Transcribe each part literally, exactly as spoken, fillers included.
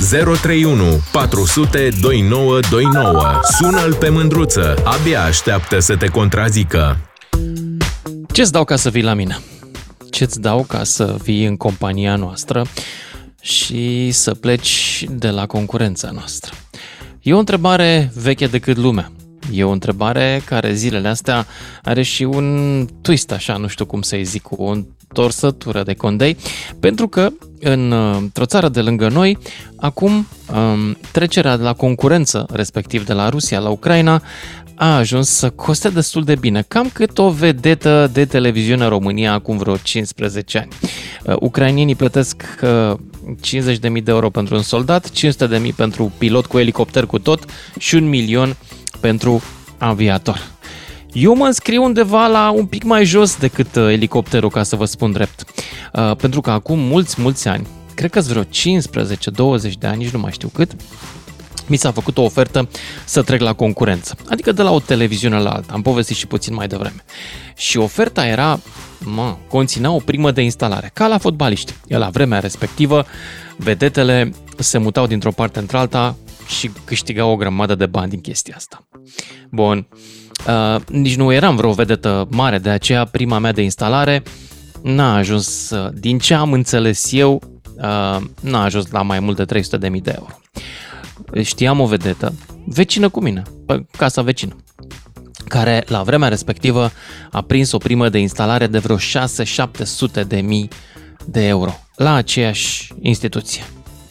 zero trei unu patru sute douăzeci și nouă douăzeci și nouă. Sună-l pe Mândruță, abia așteaptă să te contrazică. Ce-ți dau ca să vii la mine? Ce-ți dau ca să vii în compania noastră și să pleci de la concurența noastră? E o întrebare veche decât lumea. E o întrebare care zilele astea are și un twist, așa, nu știu cum să-i zic, o întorsătură de condei, pentru că în, într-o țară de lângă noi, acum trecerea de la concurență, respectiv de la Rusia la Ucraina, a ajuns să coste destul de bine, cam cât o vedetă de televiziune în România acum vreo cincisprezece ani. Ucrainienii plătesc cincizeci de mii de euro pentru un soldat, cinci sute de mii pentru pilot cu elicopter cu tot și un milion pentru aviator. Eu mă înscriu undeva la un pic mai jos decât elicopterul, ca să vă spun drept. Pentru că acum mulți, mulți ani, cred că-s vreo cincisprezece douăzeci de ani, nici nu mai știu cât, mi s-a făcut o ofertă să trec la concurență, adică de la o televiziune la alta, am povestit și puțin mai devreme. Și oferta era, mă, conținea o primă de instalare, ca la fotbaliști. Iar la vremea respectivă, vedetele se mutau dintr-o parte într-alta și câștigau o grămadă de bani din chestia asta. Bun, uh, nici nu eram vreo vedetă mare, de aceea prima mea de instalare n-a ajuns, din ce am înțeles eu, uh, n-a ajuns la mai mult de trei sute de mii de euro. Știam o vedetă vecină cu mine, pe casa vecină, care la vremea respectivă a prins o primă de instalare de vreo șase sute șapte sute de mii de euro la aceeași instituție.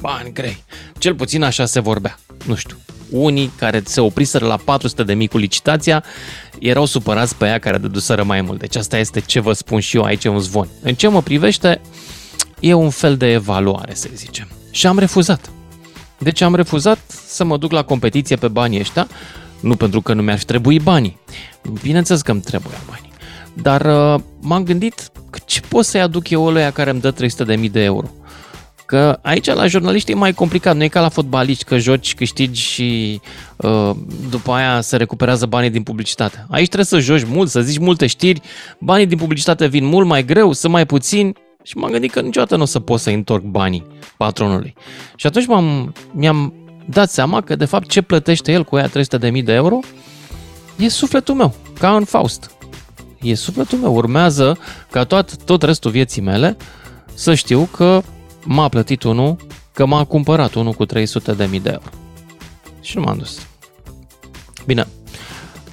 Bani grei, cel puțin așa se vorbea, nu știu. Unii care se opriseră la patru sute de mii cu licitația erau supărați pe ea care dăduseră mai mult. Deci asta este ce vă spun și eu, aici e un zvon. În ce mă privește, e un fel de evaluare, să zicem. Și am refuzat. Deci am refuzat să mă duc la competiție pe banii ăștia, nu pentru că nu mi-ar trebui banii. Bineînțeles că îmi trebuia banii. Dar uh, m-am gândit că ce pot să-i aduc eu ăluia care îmi dă trei sute de mii de euro. Că aici la jurnaliști e mai complicat, nu e ca la fotbaliști, că joci, câștigi și uh, după aia se recuperează banii din publicitate. Aici trebuie să joci mult, să zici multe știri, banii din publicitate vin mult mai greu, sunt mai puțini. Și m-am gândit că niciodată nu o să pot să întorc banii patronului. Și atunci m-am, mi-am dat seama că, de fapt, ce plătește el cu aia trei sute de mii de euro e sufletul meu, ca în Faust. E sufletul meu. Urmează ca tot, tot restul vieții mele să știu că m-a plătit unul, că m-a cumpărat unul cu trei sute de mii de euro. Și nu m-am dus. Bine.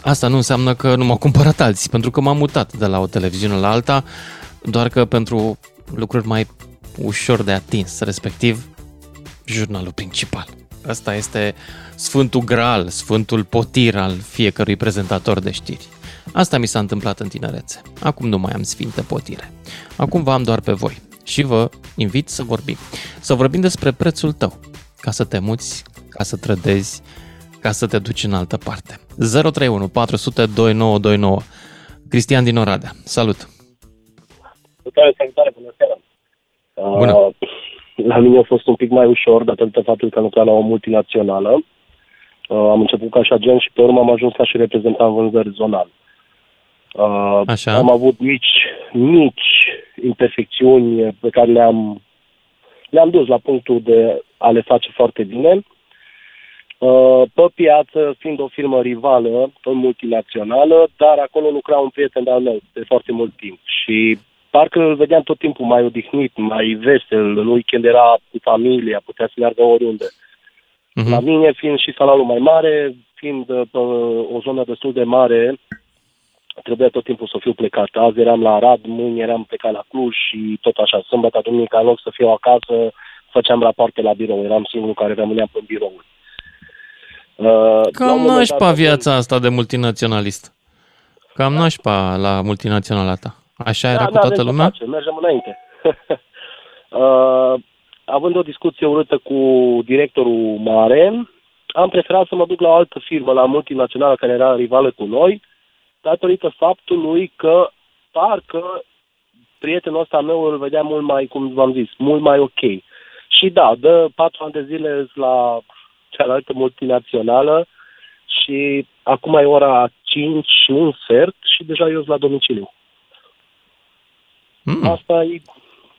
Asta nu înseamnă că nu m-au cumpărat alții, pentru că m-am mutat de la o televiziune la alta, doar că pentru lucruri mai ușor de atins, respectiv jurnalul principal. Asta este Sfântul Graal, Sfântul Potir al fiecărui prezentator de știri. Asta mi s-a întâmplat în tinerețe. Acum nu mai am sfinte potire. Acum vă am doar pe voi și vă invit să vorbim. Să vorbim despre prețul tău, ca să te muți, ca să trădezi, ca să te duci în altă parte. zero trei unu patru sute douăzeci și nouă douăzeci și nouă. Cristian din Oradea, salut! Salutare, salutare, bună seara. Bună. La mine a fost un pic mai ușor, datorită faptului că am lucrat la o multinațională. Am început ca și agent și pe urmă am ajuns ca și reprezentant vânzări zonal. Așa. Am avut mici, mici imperfecțiuni pe care le-am, le-am dus la punctul de a le face foarte bine. Pe piață, fiind o firmă rivală, tot multinațională, dar acolo lucra un prieten de-al meu de foarte mult timp și parcă îl vedeam tot timpul mai odihnit, mai vesel, în weekend era cu familia, putea să meargă oriunde. Uh-huh. La mine, fiind și salariul mai mare, fiind uh, o zonă destul de mare, trebuia tot timpul să fiu plecat. Azi eram la Arad, mâine eram plecat la Cluj și tot așa. Sâmbătă, duminică, în loc să fiu acasă, făceam rapoarte la birou. Eram singurul care rămâneam pe biroul. Uh, Cam nașpa dat, viața în... asta de multinaționalist. Cam da. Nașpa la multinaționala ta. Așa era da, cu toată lumea? Face. Mergem înainte. uh, având o discuție urâtă cu directorul mare, am preferat să mă duc la o altă firmă, la multinațională care era rivală cu noi, datorită faptului că parcă prietenul ăsta meu îl vedea mult mai, cum v-am zis, mult mai ok. Și da, dă patru ani de zile la cealaltă multinațională și acum e ora cinci și un sfert și deja eu sunt la domiciliu. Mm. Asta, e,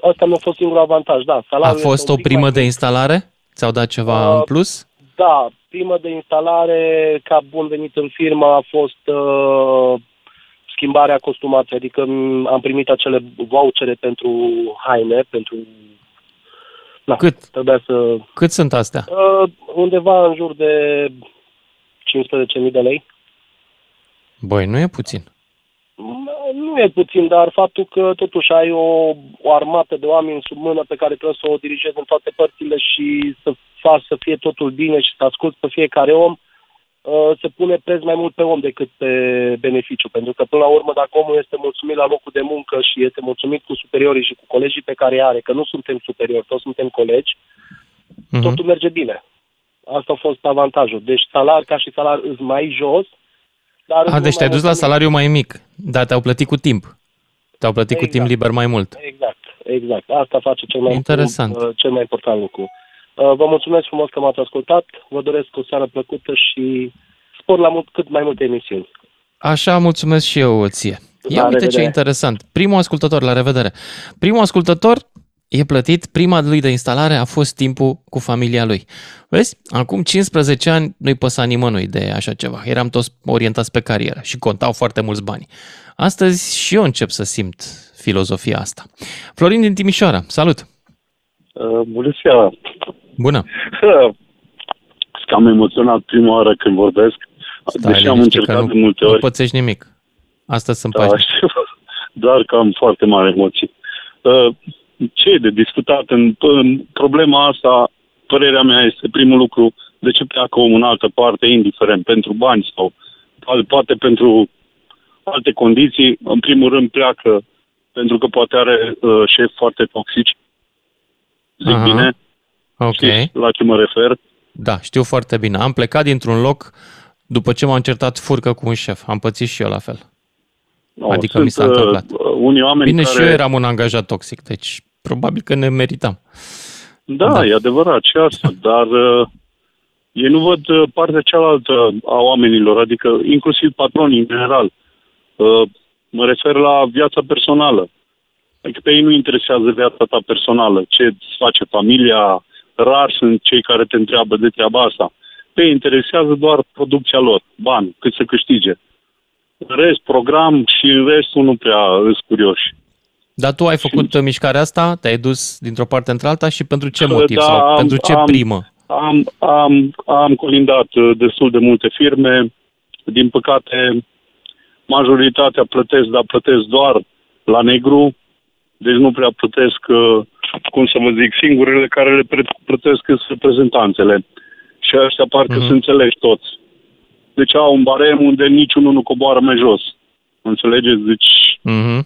asta mi-a fost singurul avantaj, da. A fost o primă de instalare? Ți-au dat ceva uh, în plus? Da, prima de instalare, ca bun venit în firmă, a fost uh, schimbarea costumației, adică am primit acele vouchere pentru haine, pentru... Da, cât? Să... cât sunt astea? Uh, undeva în jur de cincisprezece mii de lei. Băi, nu e puțin. Nu e puțin, dar faptul că totuși ai o, o armată de oameni sub mână pe care trebuie să o dirigezi în toate părțile și să faci să fie totul bine și să asculți pe fiecare om, se pune preț mai mult pe om decât pe beneficiu. Pentru că, până la urmă, dacă omul este mulțumit la locul de muncă și este mulțumit cu superiorii și cu colegii pe care are, că nu suntem superiori, toți suntem colegi, uh-huh. totul merge bine. Asta a fost avantajul. Deci, salar, ca și salar, îți mai jos. Dar a, deci te-ai dus la salariu mai mic, dar te-au plătit cu timp. Te-au plătit exact. Cu timp liber mai mult. Exact, exact. Asta face cel mai, Interesant. Timp, cel mai important lucru. Vă mulțumesc frumos că m-ați ascultat, vă doresc o seară plăcută și spor la mult, cât mai multe emisiuni. Așa, mulțumesc și eu ție. Ia la uite revedere. Ce interesant. Primul ascultător, la revedere. Primul ascultător e plătit, prima lui de instalare a fost timpul cu familia lui. Vezi, acum cincisprezece ani nu-i păsa nimănui de așa ceva. Eram toți orientați pe carieră și contau foarte mulți bani. Astăzi și eu încep să simt filozofia asta. Florin din Timișoara, salut! Uh, bună seara! Bună! Sunt cam emoționat prima oară când vorbesc, stai, deși am încercat nu, de multe ori. Nu pățești nimic. Astăzi sunt da, pași. Dar cam foarte mare emoții. Uh, Ce e de discutat în, în problema asta? Părerea mea este primul lucru, de ce pleacă omul în altă parte, indiferent, pentru bani sau poate pentru alte condiții. În primul rând pleacă pentru că poate are uh, șef foarte toxici. Zic Aha. bine? Okay. Știți la ce mă refer? Da, știu foarte bine. Am plecat dintr-un loc după ce m-am certat furcă cu un șef. Am pățit și eu la fel. No, adică sunt, mi s-a întâmplat. Uh, Bine, care... și eu eram un angajat toxic, deci probabil că ne meritam. Da, da. E adevărat și asta, dar uh, ei nu văd partea cealaltă a oamenilor, adică inclusiv patronii în general. Uh, mă refer la viața personală. Adică pe ei nu interesează viața ta personală, ce face familia, rar sunt cei care te întreabă de treaba asta. Pe ei interesează doar producția lor, bani, cât să câștige. În rest, program și în restul nu prea îți curioși. Dar tu ai făcut și... mișcarea asta, te-ai dus dintr-o parte într-alta și pentru ce motiv? Da, sau am, pentru ce am, primă? Am, am, am colindat destul de multe firme. Din păcate, majoritatea plătesc, dar plătesc doar la negru. Deci nu prea plătesc, cum să vă zic, singurele care le plătesc sunt reprezentanțele. Și ăștia parcă mm-hmm. se înțelegi toți. Deci au un barem unde niciunul nu coboară mai jos. Înțelegeți? Deci mm-hmm.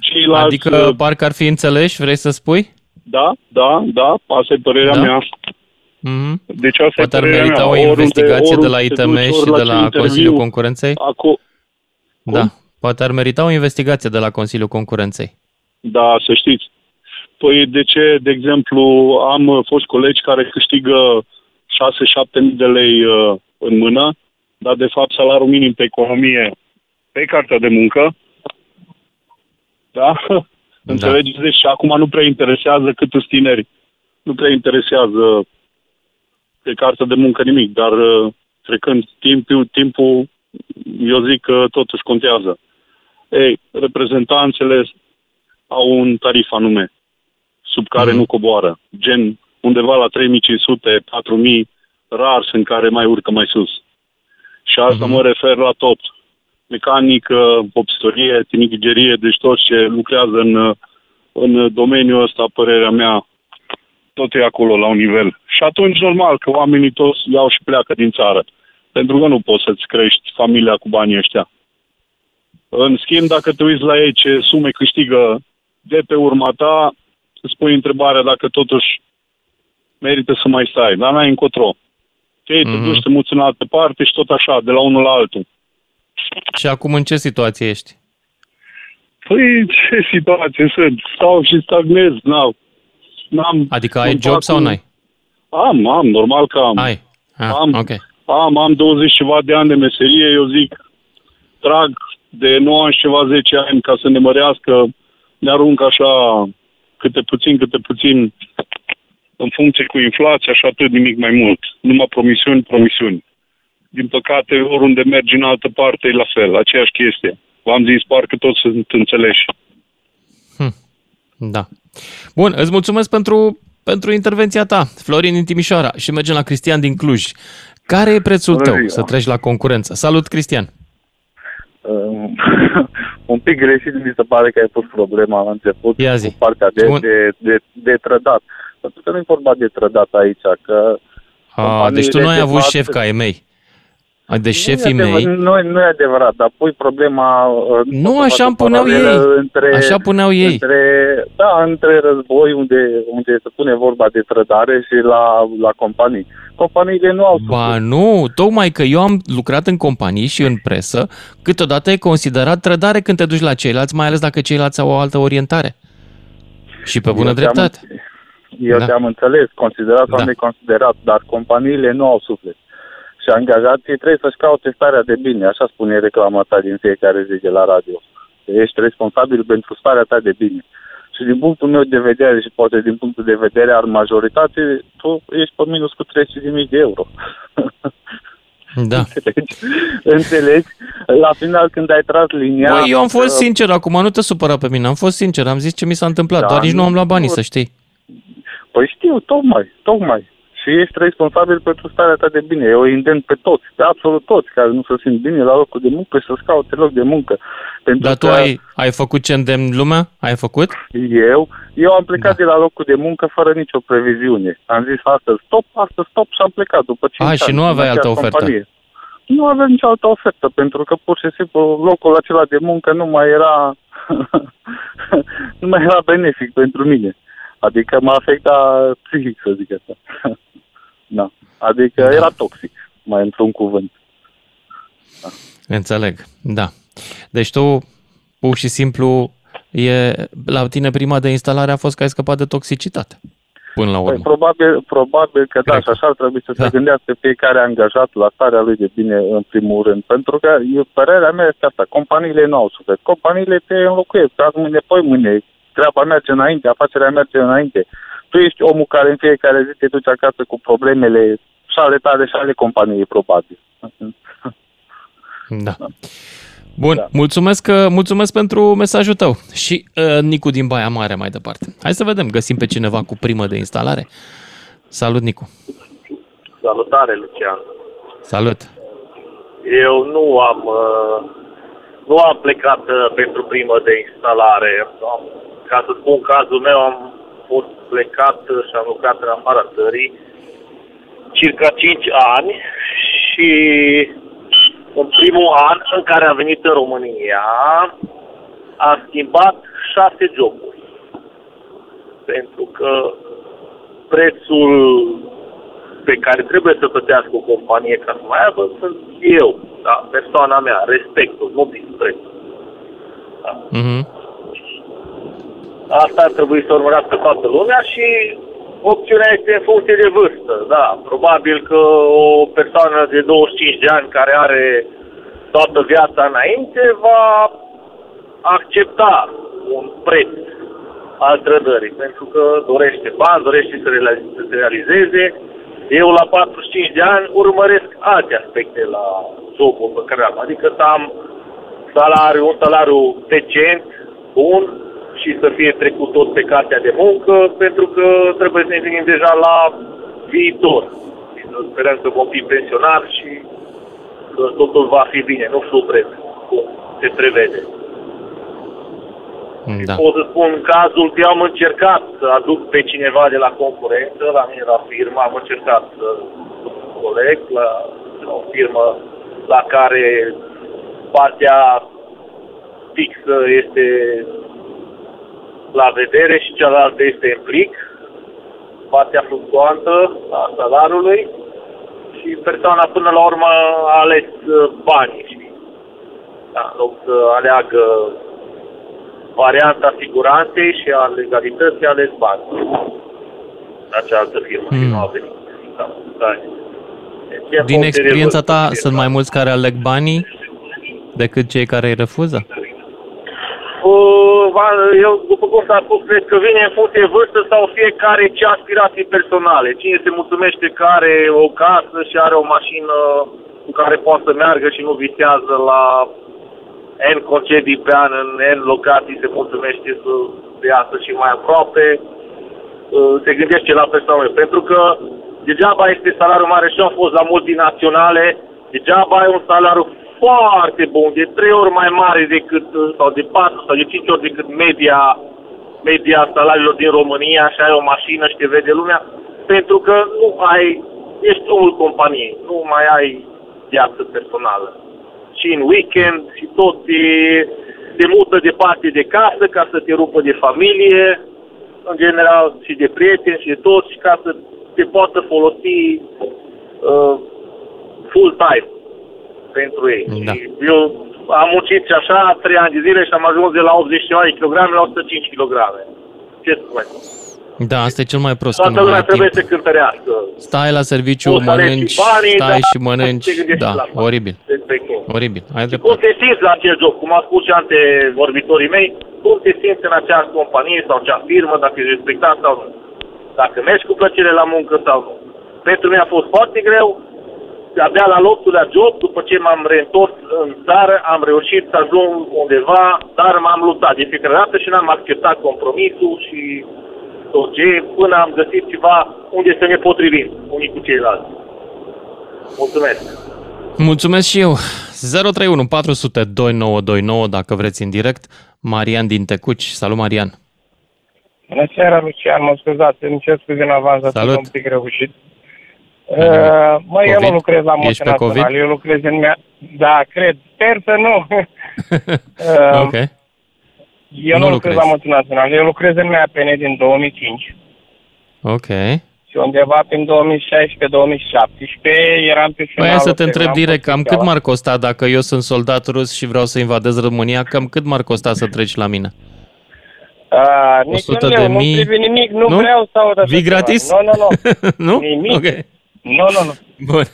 ceilalți... Adică parcă ar fi înțeleși, vrei să spui? Da, da, da. Asta e părerea da. Mea. Mm-hmm. Deci asta poate e părerea mea. Poate ar merita o investigație de la I T M și de la Consiliul Concurenței? Acu... Da, poate ar merita o investigație de la Consiliul Concurenței. Da, să știți. Păi de ce, de exemplu, am fost colegi care câștigă șase șapte mii de lei uh, în mână, dar de fapt salariul minim pe economie, pe cartea de muncă, da? da. Înțelegeți? Deci acum nu prea interesează cât sunt tineri. Nu prea interesează pe cartea de muncă nimic, dar uh, trecând timpul, timpul, eu zic că totuși contează. Ei, reprezentanțele au un tarif anume, sub care mm-hmm. nu coboară. Gen, undeva la trei mii cinci sute, patru mii, rar sunt care mai urcă mai sus. Și asta mm-hmm. mă refer la tot. Mecanică, obstorie, tinichigerie, deci tot ce lucrează în, în domeniul ăsta, părerea mea, tot e acolo, la un nivel. Și atunci, normal, că oamenii toți iau și pleacă din țară. Pentru că nu poți să-ți crești familia cu banii ăștia. În schimb, dacă te uiți la ei ce sume câștigă de pe urma ta, îți pui întrebarea dacă totuși merită să mai stai, dar n-ai încotro. Ei, te duci, te muți în altă parte și tot așa, de la unul la altul. Și acum în ce situație ești? Păi, ce situație sunt? Stau și stagnez, n-am... n-am adică ai job cu... sau n-ai? Am, am, normal că am. Ai? Ah, am, okay. am, am douăzeci ceva de ani de meserie, eu zic, trag de nouă ani și ceva zece ani ca să ne mărească, ne arunc așa câte puțin, câte puțin în funcție cu inflația și atât, nimic mai mult. Numai promisiuni, promisiuni. Din păcate, oriunde mergi în altă parte, e la fel, aceeași chestie. V-am zis, parcă toți sunt înțeleși. Hm. Da. Bun, îți mulțumesc pentru, pentru intervenția ta, Florin din Timișoara, și mergem la Cristian din Cluj. Care e prețul tău să treci la concurență? Salut, Cristian! Um, un pic greșit mi se pare că ai pus problema la început cu partea de, un... de, de, de trădat. Pentru că nu e vorba de trădat aici, că... A, deci tu nu ai avut șef ca ai mei. De șefii nu mei. Nu, nu e adevărat, dar pui problema... Nu, așa îmi puneau ei. Între, așa puneau ei. Între, da, între război, unde, unde se pune vorba de trădare, și la, la companii. Companiile nu au... Ba supus. Nu, tocmai că eu am lucrat în companii și în presă, câteodată e considerat trădare când te duci la ceilalți, mai ales dacă ceilalți au o altă orientare. Și pe bună eu dreptate. Te-am, eu da. te-am înțeles, considerat sau da. neconsiderat, dar companiile nu au suflet. Și angajații trebuie să-și caute starea de bine, așa spune reclama ta din fiecare zi de la radio. Ești responsabil pentru starea ta de bine. Și din punctul meu de vedere, și poate din punctul de vedere al majorității, tu ești pe minus cu treizeci de mii de euro. Da. Înțelegi? Înțelegi? La final, când ai tras linia... Băi, eu am fost că... sincer, acum nu te supăra pe mine, am fost sincer, am zis ce mi s-a întâmplat, da, dar nici nu am luat banii, nu... să știi. Păi știu, tocmai, tocmai. Și ești responsabil pentru starea ta de bine. Eu îi îndemn pe toți, pe absolut toți, care nu se simt bine la locul de muncă, și să-ți caute loc de muncă. Pentru Dar tu că... ai, ai făcut ce îndemn lumea? Ai făcut? Eu? Eu am plecat da. de la locul de muncă fără nicio previziune. Am zis astăzi stop, astăzi stop și am plecat după cinci ani. Și nu aveai altă ofertă? Companie. Nu aveam nicio altă ofertă, pentru că pur și simplu locul acela de muncă nu mai era, nu mai era benefic pentru mine. Adică m-a afectat psihic, să zic asta. Da. Adică da. era toxic, mai într-un cuvânt. Da. Înțeleg, da. Deci tu, pur și simplu, e, la tine prima de instalare a fost că ai scăpat de toxicitate, până la urmă. Păi, probabil, probabil că Cred. da, și așa ar trebui să da. se gândească fiecare angajat la starea lui de bine, în primul rând. Pentru că, eu, părerea mea este asta, companiile nu au suflet. Companiile te înlocuiesc, azi mâine, poi mâine, treaba merge înainte, afacerea merge înainte. Tu ești omul care în fiecare zi te duci acasă cu problemele și ale tale și ale companiei, probabil. Da. Bun, da. Mulțumesc, mulțumesc pentru mesajul tău. Și uh, Nicu din Baia Mare mai departe. Hai să vedem, găsim pe cineva cu primă de instalare. Salut, Nicu. Salutare, Lucian. Salut. Eu nu am... Uh... Nu am plecat uh, pentru primă de instalare. Am, ca să spun cazul meu, am fost plecat și am lucrat în afara țării circa cinci ani și în primul an în care am venit în România am schimbat șase joburi. Pentru că prețul pe care trebuie să plătească o companie ca să mai aibă sunt eu, da, persoana mea, respectul, nu disprețul. Da. Mm-hmm. Asta ar trebui să urmărească toată lumea și opțiunea este în funcție de vârstă, da. Probabil că o persoană de douăzeci și cinci de ani care are toată viața înainte va accepta un preț al trădării, pentru că dorește bani, dorește să se realizeze. Eu la patruzeci și cinci de ani urmăresc alte aspecte la jobul pe care am. Adică să am salariu, un salariu decent, bun și să fie trecut tot pe cartea de muncă, pentru că trebuie să ne gândim deja la viitor. Sperăm că vom fi pensionar și că totul va fi bine, nu supre, cum se prevede. Da. Pot să spun în cazul că eu am încercat să aduc pe cineva de la concurență, la mine la firmă, am încercat să aduc un coleg la, la o firmă la care partea fixă este la vedere și cealaltă este în plic, partea fluctuantă a salariului, și persoana până la urmă a ales banii și da, în loc să aleagă varianta siguranței și a legalității, a ales bani. Acea altă firmă mm. și nu a venit. Da, da. Deci, din experiența ta, firma. Sunt mai mulți care aleg banii decât cei care îi refuză? Uh, eu, după cum s-a spus, cred că vine în funcție vârstă sau fiecare ce aspirații personale. Cine se mulțumește că are o casă și are o mașină cu care poate să meargă și nu visează la N concedii pe an, în N locații, se mulțumește să iasă și mai aproape, se gândește la persoane. Pentru că degeaba este salariul mare și am fost la multinaționale, degeaba ai un salariu foarte bun, de trei ori mai mare decât, sau de patru sau de cinci ori decât media, media salariilor din România și ai o mașină și te vede lumea, pentru că nu ai, ești omul companiei, nu mai ai viață personală. Și în weekend și tot te, te mută departe de casă ca să te rupă de familie, în general și de prieteni și de tot, și ca să te poată folosi uh, full time pentru ei. Da. Eu am muncit și așa trei ani de zile și am ajuns de la optzeci și nouă de kilograme la o sută cinci de kilograme. Ce să mai spun? Da, asta e cel mai prost. Toată lumea trebuie să cântărească. Stai la serviciu, o, mănânci, și banii, stai da, și mănânci. Da, oribil. Oribil. Ai și cum te simți la acel job? Cum a spus și antevorbitorii mei, cum te simți în acea companie sau acea firmă, dacă ești respectat sau nu? Dacă mergi cu plăcere la muncă sau nu? Pentru mine a fost foarte greu. Abia la loptulea job, după ce m-am reîntors în țară, am reușit să ajung undeva, dar m-am luptat de fiecare dată și n-am acceptat compromisul și tot ce, până am găsit ceva unde să ne potrivim unii cu ceilalți. Mulțumesc! Mulțumesc și eu! zero trei unu patru sute douăzeci și nouă douăzeci și nouă dacă vreți în direct. Marian din Tecuci. Salut, Marian! Bună seara, Lucian! Mă scuzați, îmi cer scuze în avans, dar sunt un pic reușit. Uh, măi, eu nu lucrez la multinațional, eu lucrez în mea... Da, cred, sper să nu. uh, ok. Eu nu, nu lucrez la multinațional, eu lucrez în mea P N din două mii cinci. Ok. Și undeva prin două mii șaisprezece două mii șaptesprezece eram pe final... Păi să te întreb direct, cam cât m-ar costa dacă eu sunt soldat rus și vreau să invadez România, cam cât m-ar costa să treci la mine? Uh, nici nu leu, nu trebuie nimic, nu, nu vreau să aud așa ceva. Vii gratis? Nu, nu, nu. Nimic. Okay. Nu, nu, nu. Bun.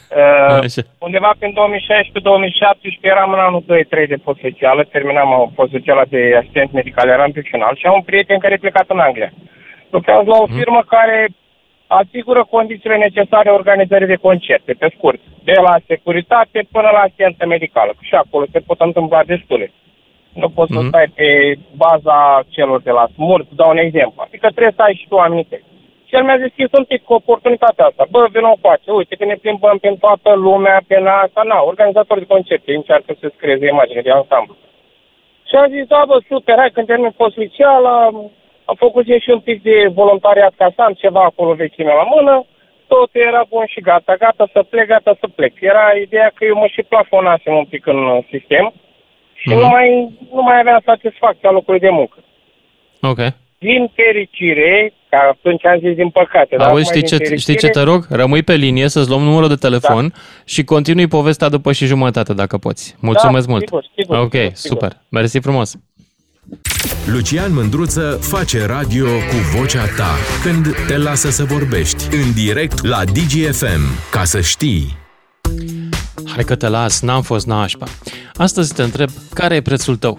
Uh, undeva prin două mii șaisprezece două mii șaptesprezece eram în anul doi trei de post socială, terminam o post socială de asistent medical, eram pe final și am un prieten care a plecat în Anglia. Lucream la o firmă mm. care asigură condițiile necesare organizării de concerte, pe scurt, de la securitate până la asistență medicală. Și acolo se pot întâmpla destule. Nu poți mm. să stai pe baza celor de la smurt, dau un exemplu. Adică trebuie să ai și tu aminte. Și el mi-a deschis un pic cu oportunitatea asta. Bă, vină-o face, uite că ne plimbăm prin toată lumea, prin asta, na, organizatori de concerte, încearcă să-ți creeze imagine de ansamblu. Și am zis, da, bă, super, hai, când termin post liceal, am făcut și un pic de voluntariat ca să am ceva acolo vechime la mână, totul era bun și gata, gata să plec, gata să plec. Era ideea că eu mă și plafonasem un pic în sistem și mm-hmm. nu, mai, nu mai aveam satisfacția locului de muncă. Ok. Din fericire, că atunci am zis din păcate. Auzi, dar știi, ce, fericire, știi ce te rog? Rămâi pe linie să-ți luăm numărul de telefon da. și continui povestea după și jumătate, dacă poți. Mulțumesc da, mult! Sigur, sigur, ok, sigur, super! Sigur. Mersi frumos! Lucian Mândruță face radio cu vocea ta când te lasă să vorbești în direct la Digi F M, ca să știi. Hai că te las, n-am fost nașpa. Astăzi te întreb care e prețul tău.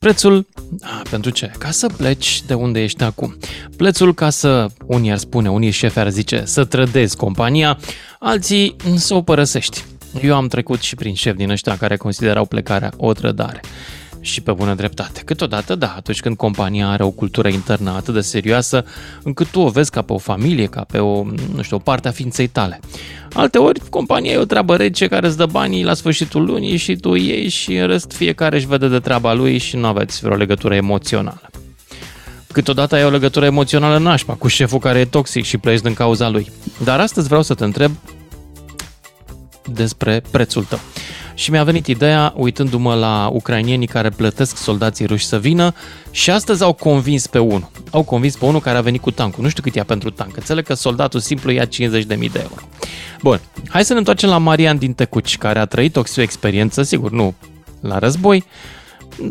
Prețul, a, pentru ce? Ca să pleci de unde ești acum. Prețul ca să, unii ar spune, unii șefi ar zice, să trădezi compania, alții să o părăsești. Eu am trecut și prin șefi din ăștia care considerau plecarea o trădare. Și pe bună dreptate. Câteodată, da, atunci când compania are o cultură internă atât de serioasă, încât tu o vezi ca pe o familie, ca pe o, nu știu, o parte a ființei tale. Alteori, compania e o treabă rece care îți dă banii la sfârșitul lunii și tu iei și în rest fiecare își vede de treaba lui și nu aveți vreo legătură emoțională. Câteodată ai o legătură emoțională nașpa cu șeful care e toxic și pleci din cauza lui. Dar astăzi vreau să te întreb despre prețul tău. Și mi-a venit ideea uitându-mă la ucrainienii care plătesc soldații ruși să vină și astăzi au convins pe unul. Au convins pe unul care a venit cu tancul. Nu știu cât ia pentru tank. Înțeleg că soldatul simplu ia cincizeci de mii de euro. Bun, hai să ne întoarcem la Marian din Tecuci, care a trăit o experiență, sigur, nu la război,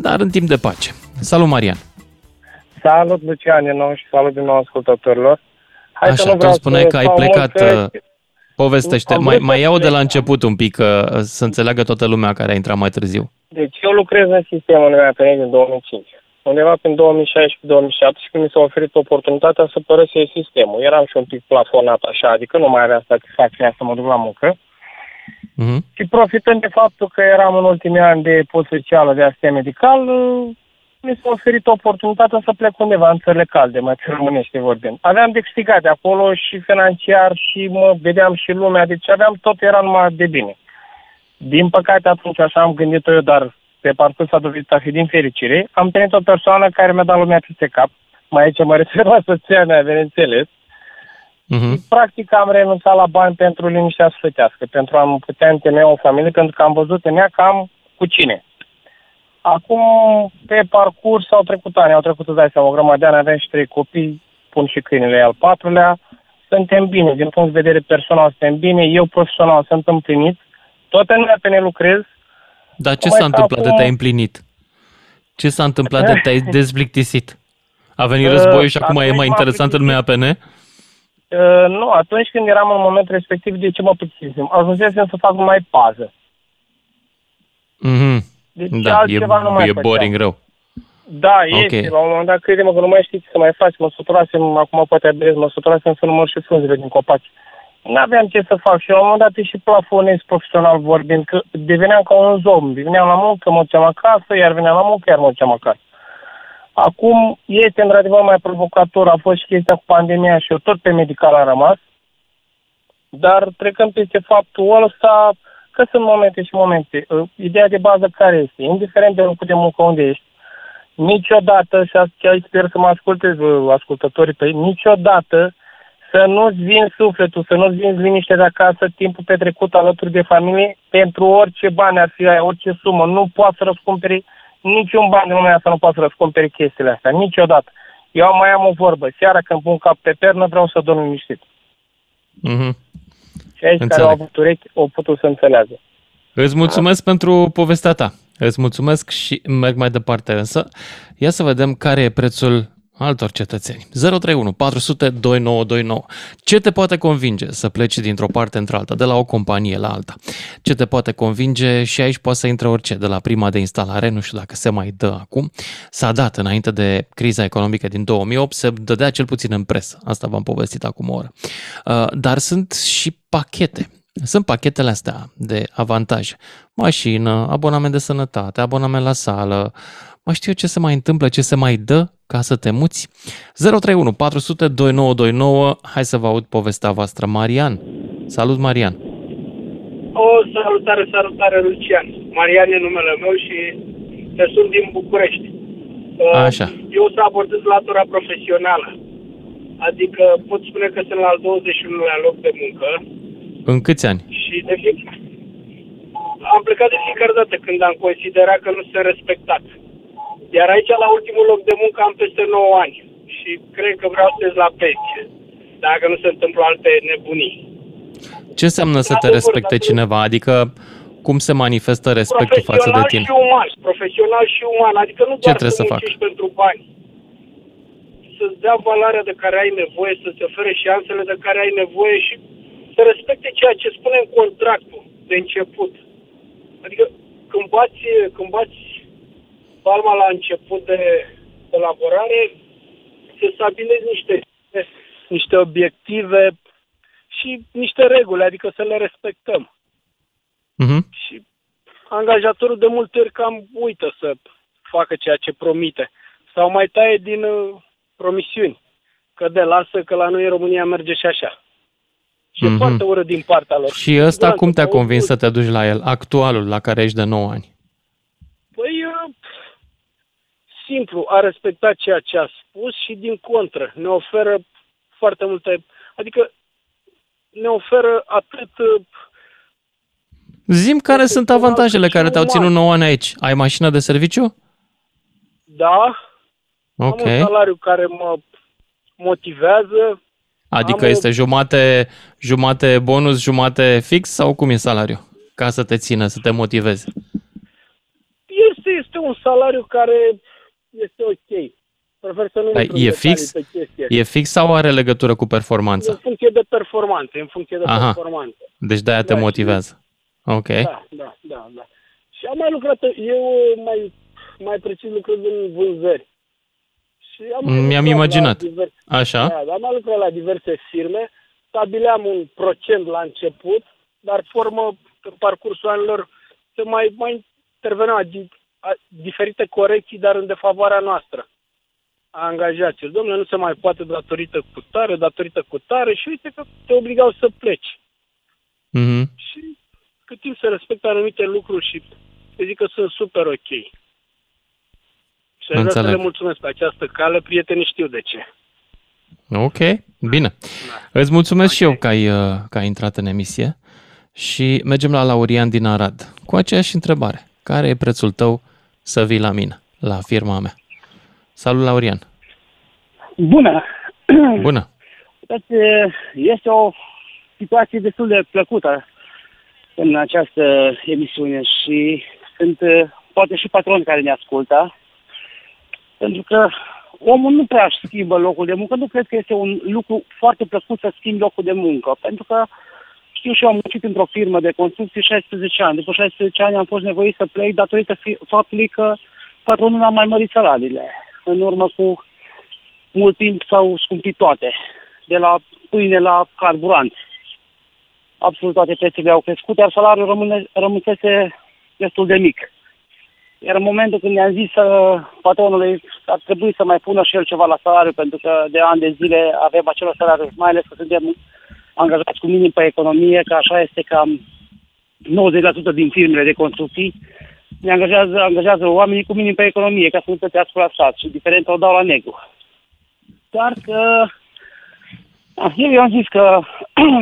dar în timp de pace. Salut, Marian! Salut, Lucian, din nou și salut din nou ascultătorilor! Hai așa, că îmi spuneai că ai plecat... Că... Povestește, mai, mai iau de la început un pic, că să înțeleagă toată lumea care a intrat mai târziu. Deci eu lucrez în sistemul meu pe din două mii cinci. undeva prin două mii șaisprezece două mii șaptesprezece, mi s-a oferit oportunitatea să părăsesc sistemul. Eram și un pic plafonat așa, adică nu mai aveam satisfacția să mă duc la muncă. Mm-hmm. Și profitând de faptul că eram în ultimii ani de post socială de asistent medical, mi s-a oferit oportunitatea să plec undeva în țările calde, mai pe românește vorbind. Aveam de câștigat de acolo și financiar și mă vedeam și lumea, deci aveam tot, era numai de bine. Din păcate atunci așa am gândit-o eu, dar pe parcurs s-a dovedit a fi din fericire. Am întâlnit o persoană care mi-a dat lumea peste cap, mai aici mă refer la soția mea, bineînțeles. Uh-huh. Și practic am renunțat la bani pentru liniștea sufletească, pentru a-mi putea întemeia o familie, pentru că am văzut în ea că am cu cine. Acum, pe parcurs, au trecut ani, au trecut, îți dai seama, o grămadă de ani, aveam și trei copii, pun și câinele al patrulea. Suntem bine, din punct de vedere personal suntem bine, eu profesional sunt împlinit, toată lumea pe ne lucrez. Dar ce s-a întâmplat acum... de te-ai împlinit? Ce s-a întâmplat de te-ai dezplictisit? A venit războiul și acum e mai interesant în lumea A P N? Uh, nu, atunci când eram în momentul respectiv, de ce mă plictisem? Ajunsesem să fac numai pază. Mm-hmm. Deci da, altceva e, nu mai e boring rău. Da, okay. Este. La un moment dat, crede-mă că nu mai știi ce să mai faci. Mă suturasem, acum poate aberez, mă suturasem să număr și frunzele din copaci. N-aveam ce să fac și la un moment dat și plafonez profesional vorbind, că deveneam ca un zombi. Veneam la muncă, mă duceam acasă, iar veneam la muncă, iar mă duceam acasă. Acum este într-adevăr mai provocator, a fost și chestia cu pandemia și eu tot pe medical am rămas, dar trecând peste faptul ăsta, că sunt momente și momente. Ideea de bază care este? Indiferent de locul de muncă unde ești, niciodată, și aici sper să mă ascultez ascultătorii tăi, niciodată să nu-ți vinzi sufletul, să nu-ți vinzi liniștea de acasă, timpul petrecut alături de familie, pentru orice bani ar fi aia, orice sumă, nu poți să răscumperi niciun bani din lumea asta, nu poți să răscumperi chestiile astea, niciodată. Eu mai am o vorbă, seara când pun cap pe pernă, vreau să dorm liniștit. Mhm. Și aici înțeleg. Care au avut urechi, o putu să înțeleagă. Îți mulțumesc da. pentru povestea ta. Îți mulțumesc și merg mai departe. Însă, ia să vedem care e prețul altor cetățeni. zero trei unu patru sute douăzeci și nouă douăzeci și nouă. Ce te poate convinge să pleci dintr-o parte într-alta, de la o companie la alta? Ce te poate convinge? Și aici poate să intre orice, de la prima de instalare, nu știu dacă se mai dă acum. S-a dat înainte de criza economică din două mii opt, se dădea cel puțin în presă. Asta v-am povestit acum o oră. Dar sunt și pachete. Sunt pachetele astea de avantaje. Mașină, abonament de sănătate, abonament la sală, mai știu eu ce se mai întâmplă, ce se mai dă ca să te muți. zero trei unu patru sute douăzeci și nouă douăzeci și nouă, hai să vă aud povestea voastră. Marian, salut Marian. O salutare, salutare Lucian. Marian e numele meu și te sunt din București. Așa. Eu o să abordez latura profesională, adică pot spune că sunt la al douăzeci și unulea loc de muncă. În câți ani? Și de fiecare... Am plecat de fiecare dată când am considerat că nu sunt respectat. Iar aici, la ultimul loc de muncă, am peste nouă ani și cred că vreau să ies la pensie, dacă nu se întâmplă alte nebunii. Ce înseamnă să te respecte cineva? Adică, cum se manifestă respectul față de tine? Profesional și uman, profesional și uman, adică nu doar să muncești pentru bani. Să-ți dea valoarea de care ai nevoie, să-ți ofere șansele de care ai nevoie și să respecte ceea ce spune în contractul de început. Adică, când bați, când bați palma la început de elaborare, se stabilesc niște, niște obiective și niște reguli, adică să le respectăm. Uh-huh. Și angajatorul de multe ori cam uită să facă ceea ce promite sau mai taie din uh, promisiuni, că de lasă că la noi în România merge și așa. Și uh-huh. e foarte urât din partea lor. Și ăsta cum te-a convins să te duci la el, actualul la care ești de nouă ani? Păi... Uh, simplu, a respectat ceea ce a spus și din contră, ne oferă foarte multe, adică ne oferă atât... Zim care sunt avantajele care te-au ținut nouă ani aici. Ai mașină de serviciu? Da. Ok. Am un salariu care mă motivează. Adică am este o... jumate, jumate bonus, jumate fix sau cum e salariul? Ca să te țină, să te motiveze. Este, este un salariu care... este ok. Prefer să nu Ai, e fix? E fix sau are legătură cu performanța? În funcție de performanță, în funcție de Aha. performanță. Deci de-aia te da, motivează. Și... Ok. Da, da, da, da. Și am mai lucrat, eu mai, mai precis lucrez în vânzări. și am Mi-am imaginat. Diverse, Așa. Da, am lucrat la diverse firme, stabileam un procent la început, dar formă pe parcursul anilor se mai, mai interveneau diferite corecții, dar în defavoarea noastră a angajaților. Domnule, nu se mai poate datorită cu tare, datorită cu tare și uite că te obligau să pleci. Mm-hmm. Și cât timp se respectă anumite lucruri și te zic că sunt super ok. Și aș vrea să le mulțumesc pe această cale, prietenii știu de ce. Ok, bine. Da. Îți mulțumesc okay. și eu că ai, că ai intrat în emisie și mergem la Laurian din Arad cu aceeași întrebare. Care e prețul tău să vii la mine, la firma mea? Salut, Laurian! Bună! Bună! Este o situație destul de plăcută în această emisiune și sunt poate și patroni care ne ascultă, pentru că omul nu prea își schimbă locul de muncă, nu cred că este un lucru foarte plăcut să schimbi locul de muncă, pentru că știu și eu am muncit într-o firmă de construcții șaisprezece ani. După șaisprezece ani am fost nevoit să plec datorită faptului că patronul a mai mărit salariile. În urmă cu mult timp s-au scumpit toate, de la pâine la carburant. Absolut toate prețurile au crescut, iar salariul rămâne, rămânsese destul de mic. Iar în momentul când mi-am zis uh, patronului ar trebui să mai pună și el ceva la salariu, pentru că de ani de zile avem același salariu, mai ales că suntem angajați cu minim pe economie, că așa este cam nouăzeci la sută din firmele de construcții ne angajează, angajează oamenii cu minim pe economie, ca să nu plătească la stat și diferența o dau la negru. Dar că eu am zis că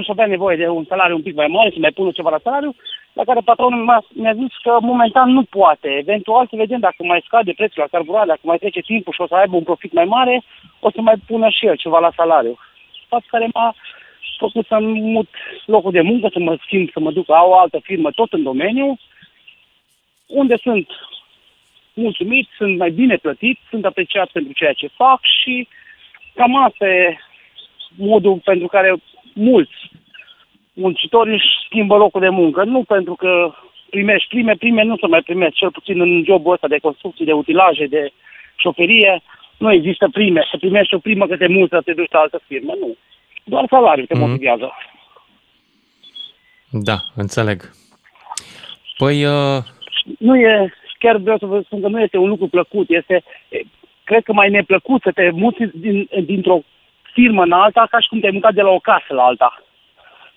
și avea nevoie de un salariu un pic mai mare, să mai pună ceva la salariu, la care patronul mi-a zis că momentan nu poate. Eventual să vedem dacă mai scade prețul la carburant, dacă mai trece timpul și o să aibă un profit mai mare, o să mai pună și el ceva la salariu. Fapt care m-a făcut să-mi mut locul de muncă, să mă schimb, să mă duc la o altă firmă, tot în domeniu, unde sunt mulțumit, sunt mai bine plătit, sunt apreciat pentru ceea ce fac și cam asta e modul pentru care mulți muncitori își schimbă locul de muncă. Nu pentru că primești prime, prime nu se mai primesc, cel puțin în jobul ăsta de construcții, de utilaje, de șoferie, nu există prime. Să primești o primă că te mulți să te duci la altă firmă, nu. Doar salariul te mm-hmm. motivează. Da, înțeleg. Păi... Uh... Nu e, chiar vreau să vă spun că nu este un lucru plăcut, este, cred că mai neplăcut să te muți din, dintr-o firmă în alta, ca și cum te-ai mutat de la o casă la alta.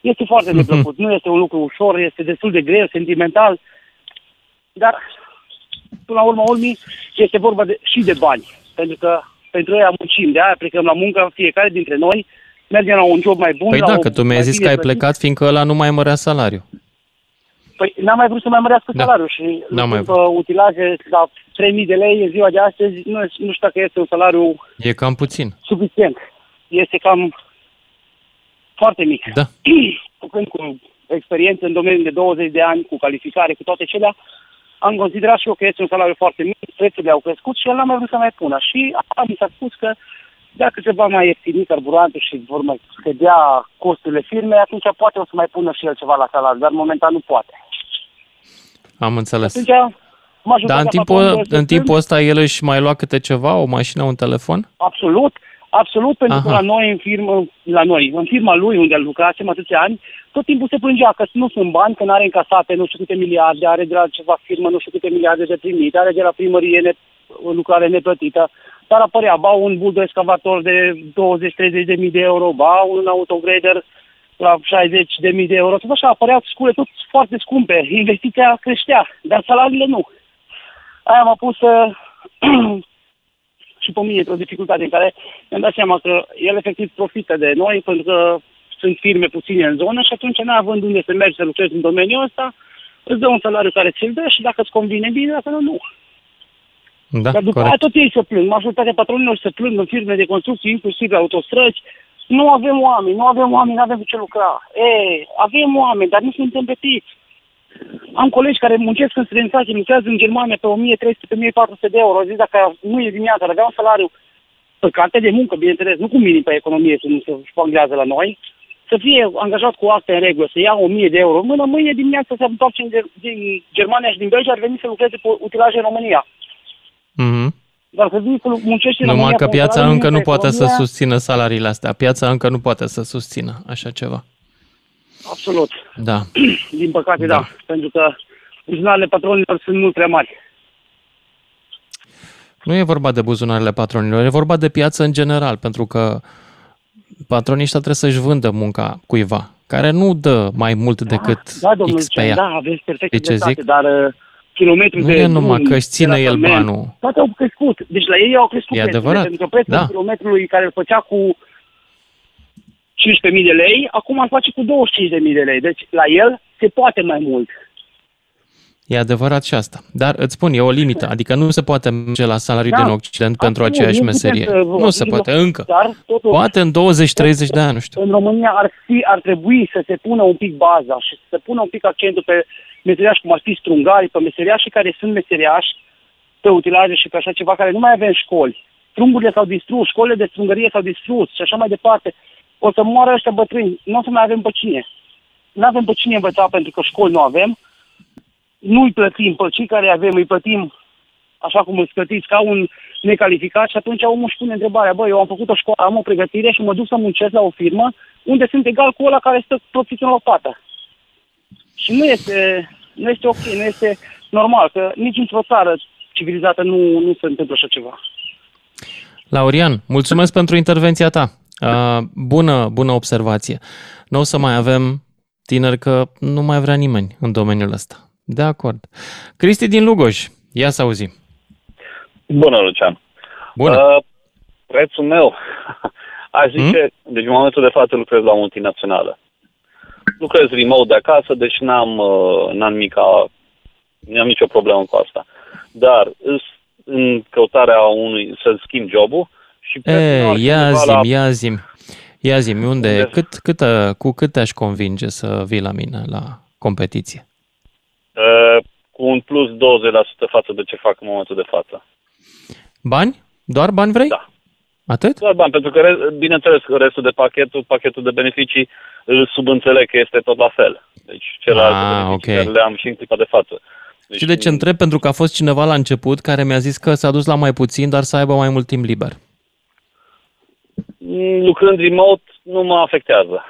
Este foarte neplăcut, nu este un lucru ușor, este destul de greu, sentimental, dar, până la urma urmii, este vorba de, și de bani, pentru că pentru aia muncim, de aia plecăm la muncă, fiecare dintre noi mergem la un job mai bun. Păi la da, o, că tu mi-ai zis că ai plecat, fiindcă ăla nu mai mărea salariul. Păi n-am mai vrut să mai mărească da. salariul și utilaje la trei mii de lei în ziua de astăzi, nu, nu știu dacă este un salariu... E cam puțin. Suficient. Este cam foarte mic. Da. Când cu experiență în domeniul de douăzeci de ani, cu calificare, cu toate celea, am considerat și eu că este un salariu foarte mic, prețurile au crescut și el n-am mai vrut să mai pună. Și am mi s-a spus că dacă se va mai ieftini carburantul și vor mai scădea costurile firmei, atunci poate o să mai pună și el ceva la salariu, dar momentan nu poate. Am înțeles. Atunci, dar în timpul, în timpul ăsta el își mai lua câte ceva, o mașină, un telefon? Absolut. Absolut, pentru Aha. că la noi, în firmă, la noi, în firma lui, unde lucrasem atâția ani, tot timpul se plângea că nu sunt bani, că n-are încasate nu știu câte miliarde, are de la ceva firmă nu știu câte miliarde de primit, are de la primărie ne, lucrare neplătită, dar apărea, ba, un buldoescavator de douăzeci-treizeci de mii de euro, ba, un autograder la șaizeci de mii de euro, tot așa, apăreau scule, tot foarte scumpe, investiția creștea, dar salariile nu. Aia m-a pus să... și pe mine, într-o dificultate în care mi-am dat seama că el efectiv profită de noi pentru că sunt firme puține în zonă și atunci, neavând unde să mergi să lucrezi în domeniul ăsta, îți dă un salariu care ți-l dă și dacă îți convine bine, dacă nu, nu. Da, dar după aia tot ei se plâng. Majoritatea patronilor se plâng în firme de construcții, inclusiv autostrăzi. Nu avem oameni, nu avem oameni, nu avem cu ce lucra. Ei, avem oameni, dar nu suntem plătiți. Am colegi care muncesc în străinătate, lucrează în Germania pe o mie trei sute - o mie patru sute de euro. Zic, dacă nu e dimineața, dacă un salariu pe carte de muncă, bineînțeles, nu cu minim pe economie, să nu se spanglează la noi, să fie angajat cu acte în regulă, să ia o mie de euro. Mână, mâine dimineața se întoarce din Germania și din Belgia, ar veni să lucreze pe utilaje în România. Mm-hmm. Dar să zic că muncești în România... Numai că piața încă nu poate să susțină salariile astea. Piața încă nu poate să susțină așa ceva. Absolut. Da. Din păcate, da. da. Pentru că buzunarele patronilor sunt mult prea mari. Nu e vorba de buzunarele patronilor, e vorba de piață în general, pentru că patronii ăștia trebuie să-și vândă munca cuiva, care nu dă mai mult decât da, da, domnul, X pe ea. Da, aveți perfect de dreptate, dar uh, kilometri nu de... Nu e numai că își ține el banul. Toate au crescut. Deci la ei au crescut. E adevărat. Pentru că prețul da. kilometrului care îl făcea cu cincisprezece mii de lei, acum îl face cu douăzeci și cinci de mii de lei. Deci la el se poate mai mult. E adevărat și asta. Dar îți spun, e o limită. Adică nu se poate merge la salariul da. din Occident a, pentru nu, aceeași nu meserie. Să, nu se poate loc, încă. Dar, totuși, poate în douăzeci treizeci de ani, nu știu. În România ar, fi, ar trebui să se pună un pic baza și să se pună un pic accentul pe meseriași, cum ar fi strungarii, pe meseriași care sunt meseriași, pe utilaje și pe așa ceva, care nu mai avem școli. Strungurile s-au distrus, școlile de strungărie s-au distrus și așa mai departe. O să moară ăștia bătrâni. Nu o să mai avem pe cine. Nu avem pe cine învăța pentru că școli nu avem. Nu îi plătim pe cei care avem, îi plătim așa cum îți plătiți, ca un necalificat și atunci omul își pune întrebarea, băi, eu am făcut o școală, am o pregătire și mă duc să muncesc la o firmă unde sunt egal cu ăla care stă profiți în lopată. Și nu este, nu este ok, nu este normal, că nici într-o țară civilizată nu, nu se întâmplă așa ceva. Laurian, mulțumesc pentru intervenția ta. Uh, bună, bună observație. Nu o să mai avem tineri că nu mai vrea nimeni în domeniul ăsta. De acord. Cristi din Lugoj, ia să auzim. Bună, Lucian. Bună. Uh, prețul meu, aș zice, mm? deci în momentul de față lucrez la multinațională. Lucrez remote de acasă, deci n-am, uh, n-am, mica, n-am nicio problemă cu asta. Dar în căutarea unui, să-l schimb jobul și prețul Ei, ia zi, la... ia zi. Ia zi, unde, unde? Cât, cât, cu cât te-aș convinge să vii la mine la competiție? Cu un plus douăzeci la sută față de ce fac în momentul de față. Bani? Doar bani vrei? Da. Atât? Doar bani, pentru că, bineînțeles, că restul de pachetul, pachetul de beneficii, îl subînțeleg că este tot la fel. Deci, celelalte ah, beneficii okay. care le-am și în clipa de față. Deci, și de ce întreb? Pentru că a fost cineva la început care mi-a zis că s-a dus la mai puțin, dar să aibă mai mult timp liber. Lucrând remote, nu mă afectează.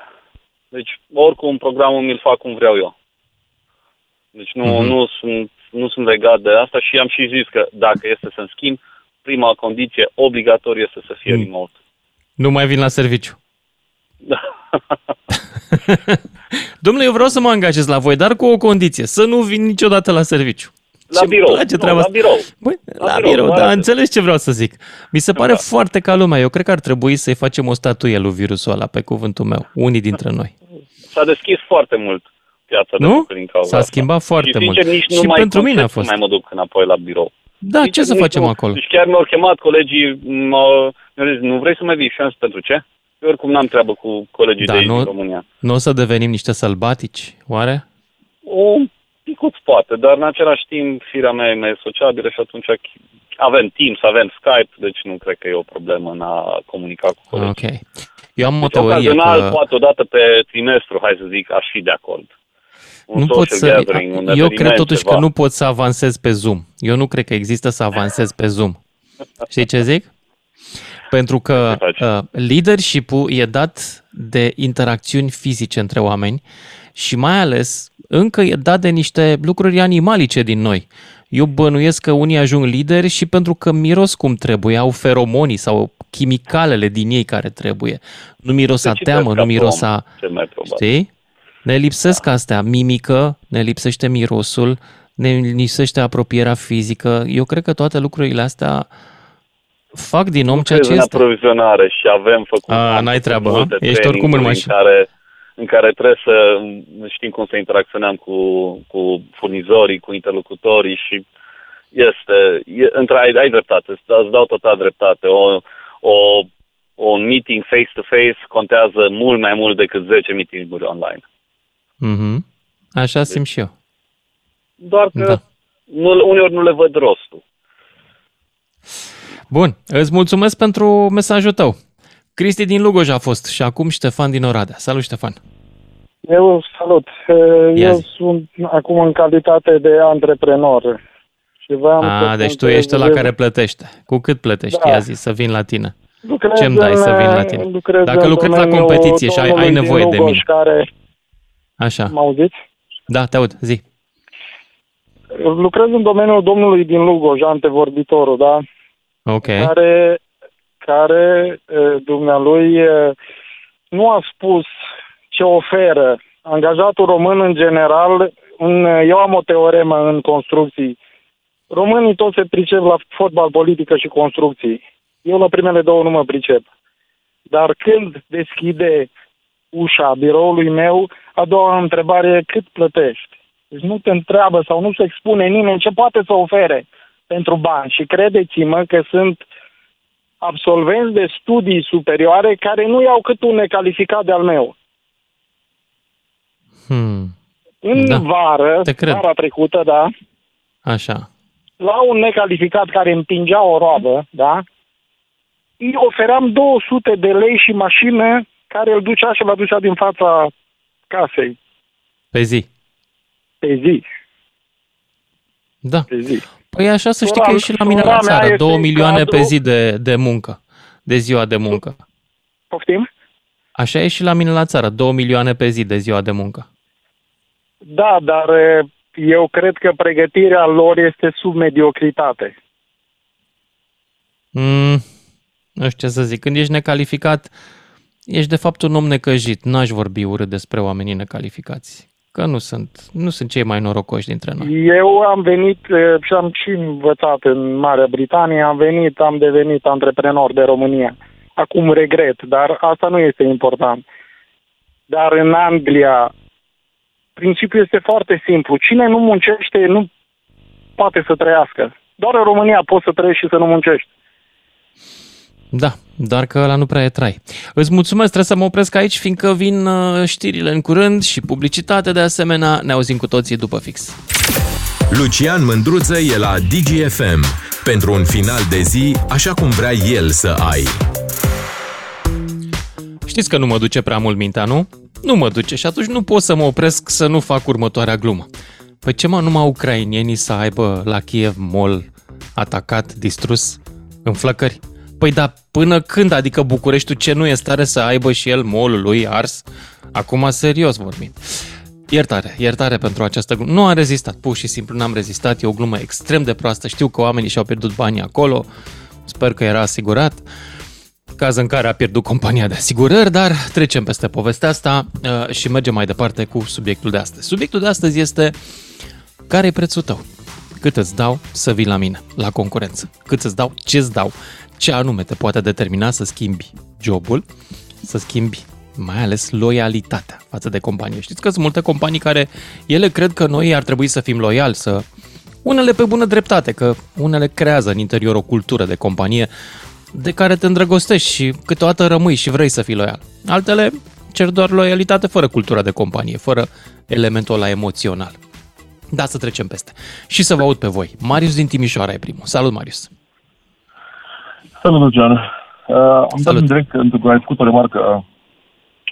Deci, oricum, programul mi-l fac cum vreau eu. Deci nu, mm-hmm. nu, sunt, nu sunt legat de asta și am și zis că dacă este să-mi schimb, prima condiție obligatorie este să fie mm. remote. Nu mai vin la serviciu. Da. Dom'le, eu vreau să mă angajez la voi, dar cu o condiție, să nu vin niciodată la serviciu. La birou. Nu, la birou. Băi, la, la birou, birou dar înțelegi ce vreau să zic. Mi se pare da. foarte ca lumea. Eu cred că ar trebui să-i facem o statuie lui virusul ăla, pe cuvântul meu, unii dintre noi. S-a deschis foarte mult. Nu? S-a schimbat asta. foarte și, mult. Sincer, nici nu și mai pentru mine a fost. Nu mai mă duc înapoi la birou. Da, sincer, ce să facem nu... acolo? Deci chiar mi-au chemat colegii, m-au... mi-au zis, nu vrei să mai vii șansă pentru ce? Eu oricum n-am treabă cu colegii da, de aici nu... din România. Nu o să devenim niște sălbatici, oare? Un picuț poate, dar în același timp firea mea e mai sociabilă și atunci avem Teams, avem Skype, deci nu cred că e o problemă în a comunica cu colegii. Ok. Eu am deci, o teorie că... poate odată pe trimestru, hai să zic, aș fi de acord. Nu pot să, eu cred totuși ceva. Că nu pot să avansez pe Zoom. Eu nu cred că există să avansez pe Zoom. Știi ce zic? Pentru că uh, leadership-ul e dat de interacțiuni fizice între oameni și mai ales încă e dat de niște lucruri animalice din noi. Eu bănuiesc că unii ajung lideri și pentru că miros cum trebuie, au feromonii sau chimicalele din ei care trebuie. Nu miros a teamă, nu miros a... Știi? Ne lipsesc da. astea, mimică, ne lipsește mirosul, ne lipsește apropierea fizică. Eu cred că toate lucrurile astea fac din om nu ceea ce este. Aprovizionare și avem făcut... A, n-ai treabă, ești oricum în mașină. În care, în care trebuie să știm cum să interacționăm cu, cu furnizorii, cu interlocutorii și este... E, între, ai, ai dreptate, îți dau total dreptate. O... o un meeting face-to-face contează mult mai mult decât zece meeting-uri online. Mm-hmm. Așa simt și eu. Doar că da. nu, uneori nu le văd rostul. Bun, îți mulțumesc pentru mesajul tău. Cristi din Lugoj a fost și acum Ștefan din Oradea. Salut, Ștefan! Eu salut! Eu Ia-zi. sunt acum în calitate de antreprenor și voiam... A, deci tu ești ăla care plătești. Cu cât plătești? Da. Ia zi, să vin la tine. Lucrez. Ce-mi dai în, să vin la tine? Dacă lucrezi la competiție și ai, ai nevoie de mine. Care... Așa. M-auziți? Da, te aud, zi. Lucrez în domeniul domnului din Lugoj, antevorbitorul, da? Ok. Care, care dumnealui nu a spus ce oferă angajatul român în general. În, eu am o teoremă în construcții. Românii toți se pricep la fotbal, politică și construcții. Eu la primele două nu mă pricep. Dar când deschide ușa biroului meu, a doua întrebare e cât plătești? Deci nu te întreabă sau nu se expune nimeni ce poate să ofere pentru bani. Și credeți-mă că sunt absolvenți de studii superioare care nu iau cât un necalificat de-al meu. Hmm. În da, vară, vara trecută, da, așa, la un necalificat care împingea o roabă, da, îi ofeream două sute de lei și mașină care îl ducea și l-a ducea din fața casei. Pe zi. Pe zi. Da. Pe zi. Păi așa să știi că e și la mine la țară, două milioane pe zi de, de muncă, de ziua de muncă. Poftim? Așa e și la mine la țară, două milioane pe zi de ziua de muncă. Da, dar eu cred că pregătirea lor este sub mediocritate. Mm, nu știu ce să zic. Când ești necalificat, ești de fapt un om necăjit. N-aș vorbi urât despre oamenii necalificați. Că nu sunt, nu sunt cei mai norocoși dintre noi. Eu am venit și am și învățat în Marea Britanie, am venit, am devenit antreprenor de România. Acum regret, dar asta nu este important. Dar în Anglia... Principiul este foarte simplu. Cine nu muncește, nu poate să trăiască. Doar în România poți să trăiești și să nu muncești. Da, doar că ăla nu prea e trai. Îți mulțumesc, trebuie să mă opresc aici, fiindcă vin știrile în curând și publicitate de asemenea. Ne auzim cu toții după fix. Lucian Mândruță e la Digi F M. Pentru un final de zi, așa cum vrea el să ai. Știți că nu mă duce prea mult mintea, nu? Nu mă duce și atunci nu pot să mă opresc să nu fac următoarea glumă. Păi ce mă, numai ucrainienii să aibă la Kiev mall atacat, distrus, în flăcări? Păi da, până când? Adică Bucureștiul ce nu e stare să aibă și el mall-ul lui ars? Acum serios vorbim. Iertare, iertare pentru această glumă. Nu am rezistat, pur și simplu n-am rezistat. E o glumă extrem de proastă. Știu că oamenii și-au pierdut banii acolo. Sper că era asigurat. Caz în care a pierdut compania de asigurări, dar trecem peste povestea asta și mergem mai departe cu subiectul de astăzi. Subiectul de astăzi este: care e prețul tău? Cât îți dau să vii la mine, la concurență? Cât îți dau? Ce îți dau? Ce anume te poate determina să schimbi jobul, să schimbi mai ales loialitatea față de companie? Știți că sunt multe companii care ele cred că noi ar trebui să fim loiali, să... Unele pe bună dreptate, că unele creează în interior o cultură de companie de care te îndrăgostești și câteodată rămâi și vrei să fii loial. Altele cer doar loialitate fără cultura de companie, fără elementul ăla emoțional. Da, să trecem peste. Și să vă aud pe voi. Marius din Timișoara e primul. Salut, Marius! Salut, Lucian! Uh, am dat direct pentru că ai făcut o remarcă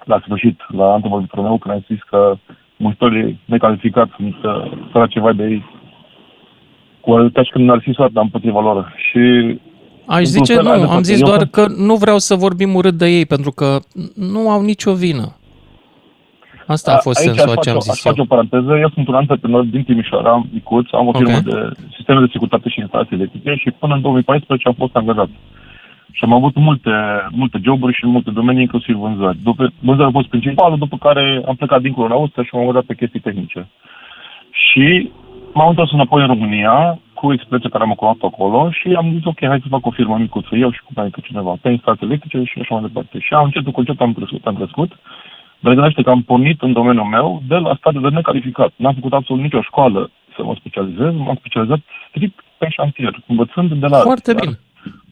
la sfârșit, la antevorbitorul meu, când ai zis că muncitorii necalificați sunt fără ceva de ei, cu alătate când n-ar fi soarta împotriva lor. Și aș zice, nu, am zis doar că nu vreau să vorbim urât de ei, pentru că nu au nicio vină. Asta a fost sensul a ce am zis eu. Aici aș face o paranteză. Eu sunt un antreprenor din Timișoara, micuț, am o firmă de sisteme de securitate și instalații electrice și până în două mii paisprezece am fost angajat. Și am avut multe, multe joburi și multe domenii, inclusiv vânzări. Vânzarea a fost principalul, după care am plecat dincolo la Austria și m-am învățat pe chestii tehnice. Și m-am întors înapoi în România, cu experiența care am acumulat acolo și am zis, ok, hai să fac o firmă micuță, eu și cu mai cineva, pe instalații electrice și așa mai departe. Și am început cu încet, am crescut, am crescut, dar gândește că am pornit în domeniul meu de la stadiul de necalificat. N-am făcut absolut nicio școală să mă specializez, m-am specializat strict pe șantier, învățând de la... Foarte bine,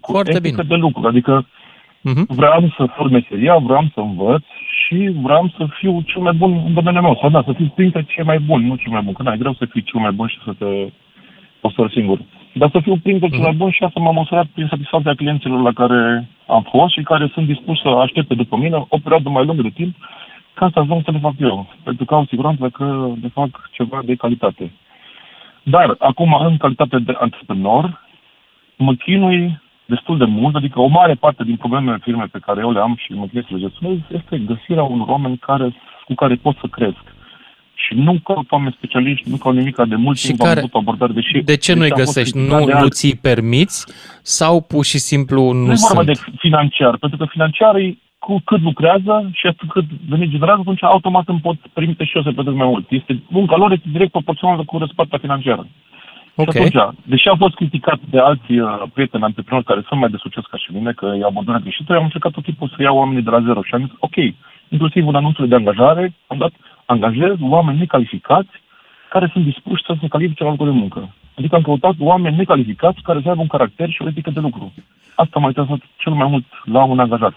foarte bine. De lucru, adică uh-huh. vreau să fac meseria, vreau să învăț și vreau să fiu cel mai bun în domeniul meu, sau da, să fiu printre cei mai buni, nu cei mai buni, că n-ai greu să fii cel mai bun și să te... o singur. Dar să fiu printre cel mai bun și asta m-a măsurat prin satisfacția clienților la care am fost și care sunt dispuși să aștepte după mine o perioadă mai lungă de timp ca să ajung să le fac eu. Pentru că au siguranță că le fac ceva de calitate. Dar acum, în calitate de antreprenor, mă chinui destul de mult, adică o mare parte din problemele firme pe care eu le am și mă chinui să le gestionez este găsirea unor oameni care, cu care pot să cresc. Și nu caut oameni specialiști, nu caut nimic de mult și timp care, am avut abordare. Deși, de ce nu-i găsești? Nu, nu ți-i permiți? Sau pur și simplu nu sunt? Nu e vorba de financiar, pentru că financiarii cu cât lucrează și cât venit generează, atunci automat îmi pot permite și eu să plătesc mai mult. Este, munca lor este direct proporțională cu răsplata financiară. Okay. Și atunci, deși am fost criticat de alți uh, prieteni antreprenori care sunt mai de succes ca și mine, că e abordarea greșită, eu am încercat tot timpul să iau oamenii de la zero și am zis, ok, inclusiv în anunțurile de angajare, am dat angajez oameni necalificați care sunt dispuși să se califice la locul de muncă. Adică am căutat oameni necalificați care să aibă un caracter și o etică de lucru. Asta m-a interesat cel mai mult la un angajat.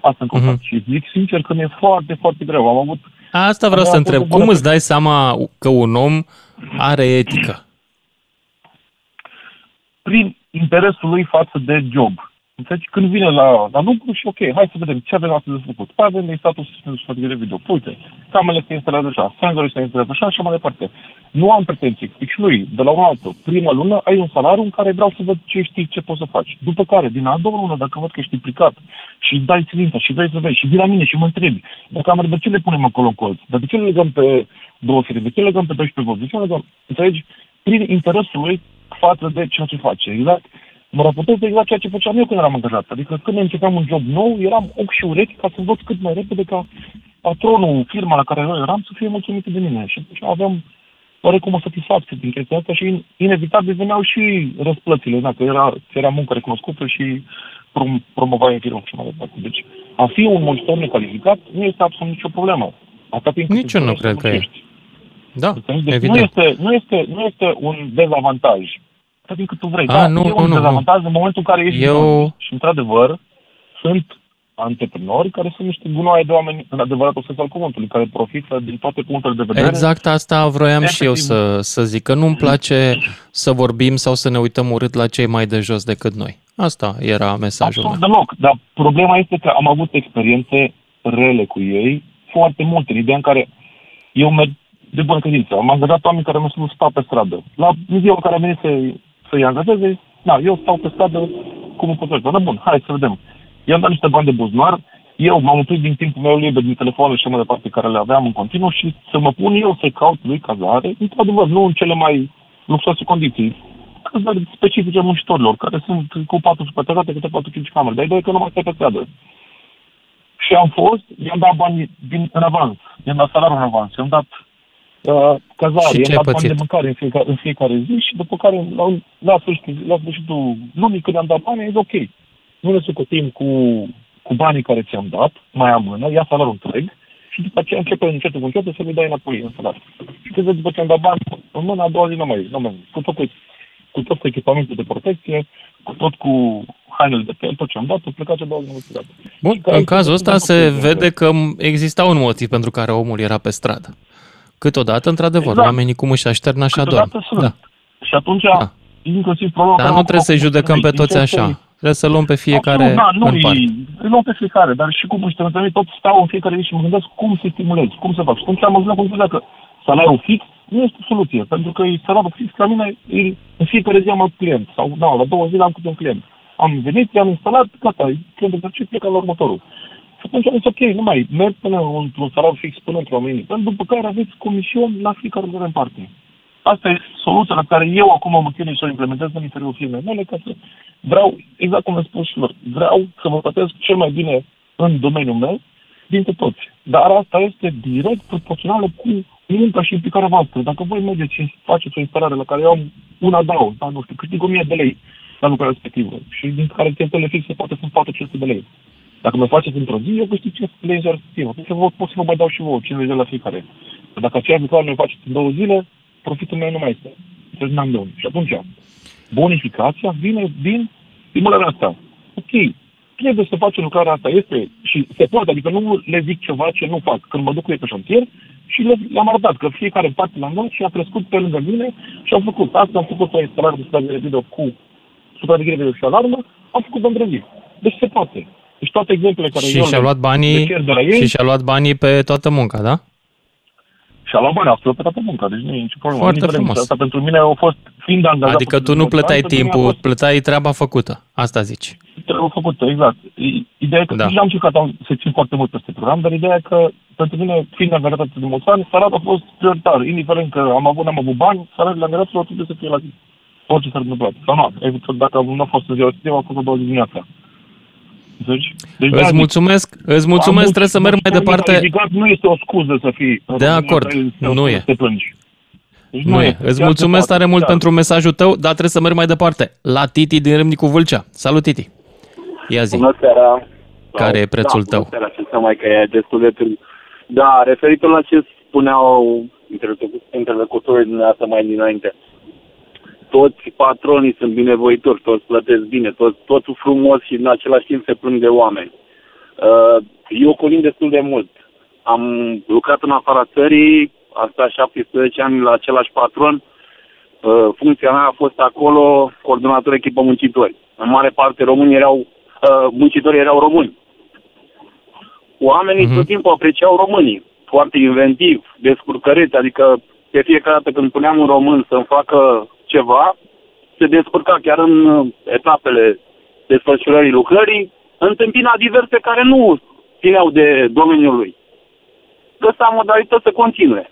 Asta am căutat. Uh-huh. Și zic sincer că mi-e foarte, foarte greu. Am avut... Asta vreau să întreb. Cum îți dai seama că un om are etică? Prin interesul lui față de job. Deci când vine la, la lucru și ok, hai să vedem ce avem astăzi de făcut. Păi avem de statul susținere video. Uite, camele se instalează așa, senzorii se instalează așa și mai departe. Nu am pretenții. Deci lui, de la un altul, prima lună ai un salariu în care vreau să văd ce știi, ce poți să faci. După care, din a doua lună, dacă văd că ești implicat și dai țilința și vrei să vezi și vii la mine și mă întrebi, dacă am de ce le punem acolo în colț? Dar de ce le legăm pe două fire? De ce le legăm pe doisprezece vot? De ce le legăm? Înțelegi? Prin interesul lui față de ceea ce face. Exact. Mă raportez de exact ceea ce făceam eu când eram angajat. Adică când începeam un job nou, eram ochi și urechi ca să văd cât mai repede ca patronul, firma la care eu eram, să fie mulțumit de mine. Și atunci aveam oarecum o satisfacție din chestia asta și inevitabil veneau și răsplățile, da, că era, era muncă recunoscută și prom- promovai în firmă și mai departe. Deci a fi un muncitor necalificat nu este absolut nicio problemă. Nici eu nu cred că e. Da, deci, evident. Nu este, nu, este, nu este un dezavantaj. Atât din cât tu vrei. A, da, nu, e un nu, dezavantaj nu. În momentul în care ești eu... Și într-adevăr, sunt antreprenori care sunt niște gunoaie de oameni în adevăratul sens al cuvântului, care profită din toate punctele de vedere. Exact asta vroiam efectiv. Și eu să, să zic, că nu-mi place să vorbim sau să ne uităm urât la cei mai de jos decât noi. Asta era mesajul. Absolut deloc, dar problema este că am avut experiențe rele cu ei, foarte multe, în ideea în care eu merg de bună credință. Am angajat oameni care nu stau pe stradă. La ziua care am venit să să-i angajeze, da, eu stau pe stradă cum îmi potrivesc. Dar bun, hai să vedem. I-am dat niște bani de buzunar, eu m-am oprit din timpul meu liber, din telefoanele și mai departe care le aveam în continuu și să mă pun eu să-i caut lui cazare, într-adevăr, nu în cele mai luxoase condiții, cazare specifice muncitorilor, care sunt cu patru supratetate, câte patru-cinci camere, dar e doar că nu mai stai pe stradă. Și am fost, i-am dat bani din, în avans, i-am dat salariul în avans, i-am dat Uh, cazare, i-am dat bani de mâncare în fiecare, în fiecare zi și după care la, la, sfârșitul, la sfârșitul lumii când am dat bani, e ok. Nu ne sucotim cu, cu banii care ți-am dat, mai amână, ia salariul întreg și după aceea începe încetul cu încetul să mi dai înapoi în salariu. Și că după ce am dat bani în mână, a doua zi nu mai e. Cu tot cu, cu, tot cu echipamentul de protecție, cu tot cu hainele de pe el, tot ce am dat, o plecat ce două zi nu mai dat. Bun, în cazul ăsta se vede că exista un motiv pentru care omul era pe stradă. Câteodată, într-adevăr, exact. Oamenii cum își aștern așa doar. Da. Și atunci, da. Inclusiv problema... Dar nu trebuie să-i judecăm pe toți așa. Trebuie să luăm pe fiecare absolut, da, nu în parte. Îi luăm pe fiecare, dar și cum își trăzămii, tot stau în fiecare zi și mă gândesc cum să stimulezi, cum să fac. Și atunci am văzut cum că salariul fix nu este soluție, pentru că e salariul fix la mine, e, în fiecare zi am alt client, sau da, la două zile am câte un client. Am venit, i-am instalat, gata, clientul de ce plecă la următorul. Atunci am zis, ok, nu mai merg până într-un salariu fix, până într-o mâine, după care aveți comisiuni la fiecare în parte. Asta e soluția la care eu acum mă chinui să o implementez în interiorul firmei mele, ca să vreau, exact cum am spus și lor, vreau să mă plătesc cel mai bine în domeniul meu dintre toți. Dar asta este direct proporțională cu munca și implicarea voastră. Dacă voi mergeți și faceți o instalare la care eu am un adaug, da, nu știu, câștig o mie de lei la lucrarea respectivă și din care timpele fixe poate sunt patru sute de lei. Dacă mă faceți într-o zi, eu câștig cinci lei în timp. Atunci vă pot să vă mai dau și vouă, cinci lei la fiecare. Dacă aceeași lucrare mă faceți în două zile, profitul meu nu mai este. Deci n-am de unde. Și atunci, bonificația vine din stimularea asta. Ok, trebuie să faci lucrarea asta, este și se poate, adică nu le zic ceva ce nu fac. Când mă duc cu ei pe șantier și le, le-am arătat că fiecare parte l-am dat și a crescut pe lângă mine și am făcut. Asta am făcut o instalare de supraveghere video cu supraveghere video și alarmă, am făcut într-o zi. Deci se poate. Deci toate exemplele care și eu și-a luat banii, și și-a luat banii pe toată munca, da? și a luat bani, a făcut pe toată munca, deci nu e nicio problemă. Foarte frumos. Asta pentru mine a fost, fiind angajat... Adică tu nu plătai timpul, fost... plătai treaba făcută, asta zici. Treaba făcută, exact. Ideea e că da. Am încercat să țin foarte mult peste program, dar ideea e că pentru mine, fiind angajat atât de mulți ani, salariul a fost prioritar, indiferent că am avut, n-am avut bani, salariul la angajaților trebuie să fie la zi. Orice s-ar întâmpla. Sau nu, evident, dacă nu a fost în ziua, a fost o două zi dimineața. Deci, deci îți, da, mulțumesc, îți mulțumesc, trebuie să merg mai departe. Ridicat, nu este o scuză să fii... De acord, nu e. Deci nu e. Îți mulțumesc tare mult pentru mesajul tău, dar trebuie să merg mai departe. La Titi din Râmnicu Vâlcea. Salut, Titi! Ia zi. Bună seara! Care e prețul da, tău? Bună seara, ce mai că e destul de târziu. Da, referitor la ce spuneau interlocutorii dumneavoastră mai dinainte. Toți patronii sunt binevoitori, toți plătesc bine, toți, totul frumos și în același timp se plâng de oameni. Eu colind destul de mult. Am lucrat în afara țării, am stat șaptesprezece ani la același patron. Funcția mea a fost acolo coordonator echipă muncitori. În mare parte români erau, muncitorii erau români. Oamenii mm-hmm. tot timpul apreciau românii. Foarte inventiv, descurcăreți, adică pe fiecare dată când puneam un român să-mi facă ceva, se descurca chiar în etapele desfășurării lucrării, întâmpina diverse care nu țineau de domeniul lui. Găsa modalități să continue.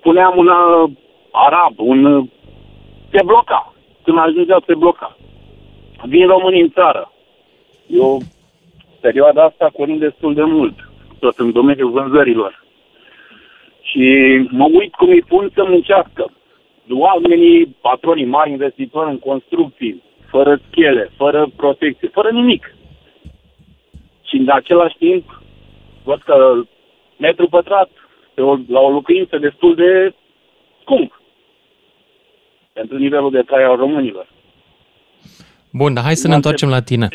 Puneam un arab, un... se bloca. Când ajungea, se bloca. Vin românii în țară. Eu, perioada asta, corind destul de mult, tot în domeniul vânzărilor. Și mă uit cum îi pun să muncească. Oamenii, patronii mari, investitori în construcții, fără schele, fără protecție, fără nimic. Și în același timp, văd că metru pătrat, o, la o locuință destul de scump pentru nivelul de trai al românilor. Bun, dar hai să ne întoarcem la tine.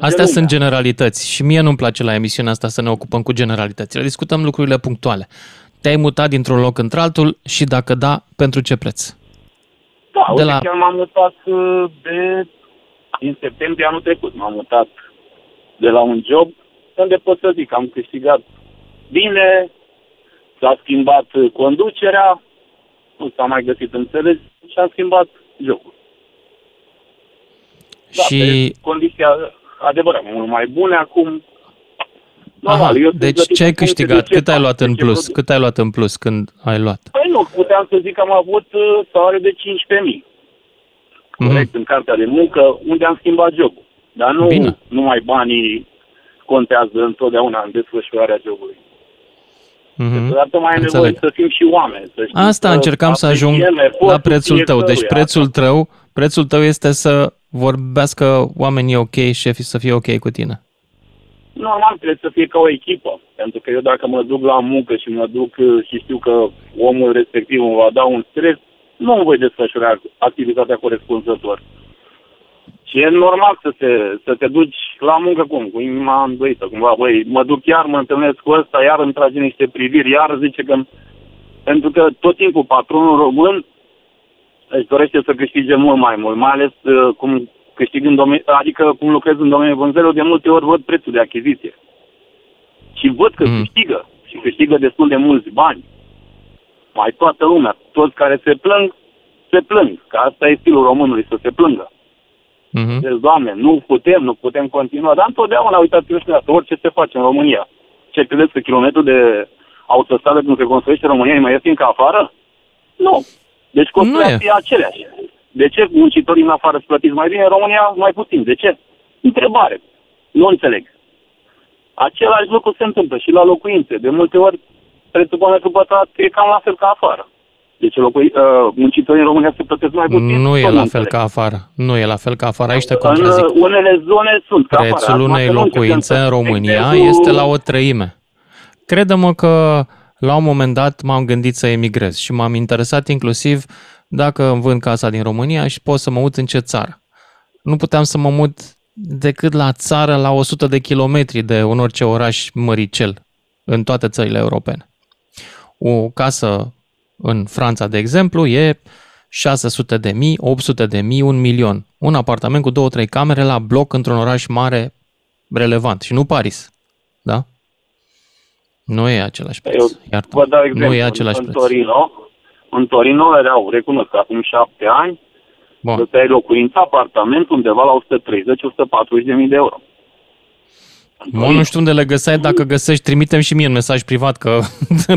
Astea sunt generalități și mie nu-mi place la emisiunea asta să ne ocupăm cu generalitățile. Discutăm lucrurile punctuale. Te-ai mutat dintr-un loc într-altul și dacă da, pentru ce preț? Da, de la... chiar m-am mutat de... din septembrie anul trecut. M-am mutat de la un job unde pot să zic, am câștigat bine, s-a schimbat conducerea, nu s-a mai găsit înțeles și am schimbat jobul. Da, și... condiția adevărat mult mai bune acum. Normal. Aha, eu deci ce ai câștigat? Cât ai luat în plus? Cât ai luat în plus când ai luat? Păi nu, puteam să zic că am avut salariu de cincisprezece mii. Mm-hmm. Corect, în cartea de muncă, unde am schimbat jobul. Dar nu numai banii contează întotdeauna în desfășurarea jobului. Mm-hmm. Dar mai ai nevoie să fim și oameni. Să Asta încercam să ajung la prețul tău. Deci prețul tău, prețul tău este să vorbească oamenii ok, șefii să fie ok cu tine. Normal, trebuie să fie ca o echipă, pentru că eu dacă mă duc la muncă și mă duc și știu că omul respectiv îmi va da un stres, nu îmi voi desfășura activitatea corespunzător. Și e normal să, se, să te duci la muncă cum? Cu inima îndoită, cumva, băi, mă duc iar, mă întâlnesc cu ăsta, iar îmi trage niște priviri, iar zice că... Pentru că tot timpul patronul român își dorește să câștige mult mai mult, mai ales cum... Câștig în domeni, adică cum lucrez în domeniul vânzărilor, de multe ori văd prețul de achiziție. Și văd că mm. câștigă. Și câștigă destul de mulți bani. Mai toată lumea. Toți care se plâng, se plâng. Că asta e stilul românului, să se plângă. Mm-hmm. Deci, Doamne, nu putem, nu putem continua. Dar întotdeauna, uitați-vă și asta, orice se face în România. Ce credeți că kilometru de autostradă când se construiește în România e mai ieftin ca afară? Nu. Deci costurile e aceleași. De ce muncitorii în afară sunt plătiți mai bine, în România mai puțin? De ce? Întrebare. Nu înțeleg. Același lucru se întâmplă și la locuințe. De multe ori, prețul pe metru pătrat e cam la fel ca afară. De ce locui, uh, muncitorii în România se plătesc mai puțin? Nu e la fel ca afară. Nu e la fel ca afară. Aici te contrazic. În unele zone sunt ca afară. Prețul unei locuințe în România este la o treime. Crede-mă că la un moment dat m-am gândit să emigrez și m-am interesat inclusiv dacă îmi vând casa din România și pot să mă mut în ce țară. Nu puteam să mă mut decât la țară la o sută de kilometri de un orice oraș măricel în toate țările europene. O casă în Franța, de exemplu, e șase sute de mii, opt sute de mii, un milion. Un apartament cu două, trei camere la bloc într-un oraș mare relevant și nu Paris. Da? Nu e același preț. Eu vă dau exemplu. Nu e același în, preț. În Torino, în Torino erau, recunosc, acum șapte ani, dăteai locuința, apartament, undeva la o sută treizeci - o sută patruzeci de mii de euro. Mă, nu știu unde le găseai, dacă găsești, trimite-mi și mie un mesaj privat, că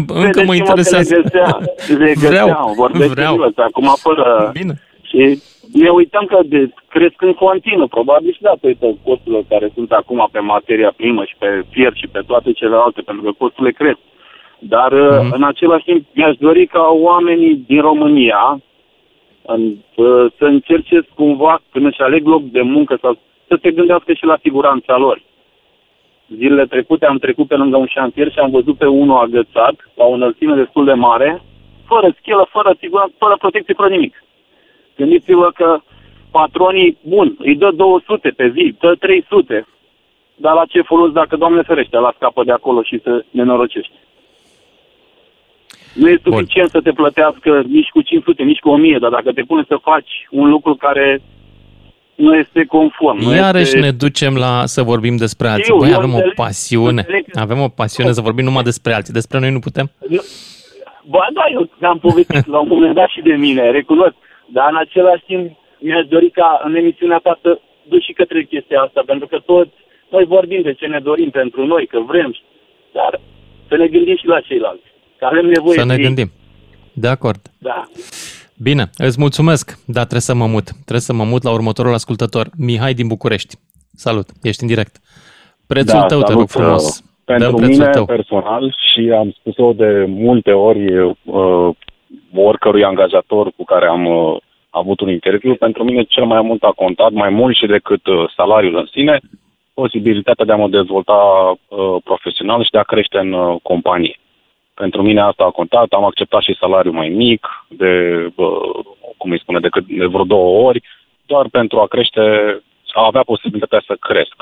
încă mă interesează. Le găseam, le găseam, vorbesc de ăsta, acum fără... Bine. Și ne uităm că cresc în continuu, probabil și datorită costurilor care sunt acum pe materia primă și pe fier și pe toate celelalte, pentru că costurile cresc. Dar mm-hmm. în același timp mi-aș dori ca oamenii din România în, să încerce cumva, când își aleg loc de muncă, sau să se gândească și la siguranța lor. Zilele trecute am trecut pe lângă un șantier și am văzut pe unul agățat la o înălțime destul de mare, fără schelă, fără siguranță, fără protecție, fără nimic. Gândiți-vă că patronii, bun, îi dă două sute pe zi, dă trei sute, dar la ce folos dacă, Doamne ferește, la scapă de acolo și să nenorocești? Nu e suficient bun. Să te plătească nici cu cinci sute, nici cu o mie, dar dacă te pune să faci un lucru care... nu este conform. Iarăși este... ne ducem la să vorbim despre alții. Noi avem înțeleg, o pasiune. Înțeleg. Avem o pasiune să vorbim numai despre alții. Despre noi nu putem? Ba da, eu ne-am povestit la un moment dat și de mine, recunosc. Dar în același timp mi-aș dori ca în emisiunea ta să duc și către chestia asta. Pentru că toți noi vorbim de ce ne dorim pentru noi, că vrem. Dar să ne gândim și la ceilalți. Că avem nevoie să ne de gândim. De acord. Da. Bine, îți mulțumesc, dar trebuie să mă mut. Trebuie să mă mut la următorul ascultător. Mihai din București. Salut, ești în direct. Prețul da, tău, te rog frumos. Pentru mine tău. Personal, și am spus-o de multe ori uh, oricărui angajator cu care am uh, avut un interviu, pentru mine cel mai mult a contat, mai mult și decât uh, salariul în sine, posibilitatea de a mă dezvolta uh, profesional și de a crește în uh, companie. Pentru mine asta a contat, am acceptat și salariul mai mic, de, cum îi spune, decât de vreo două ori, doar pentru a crește, a avea posibilitatea să cresc.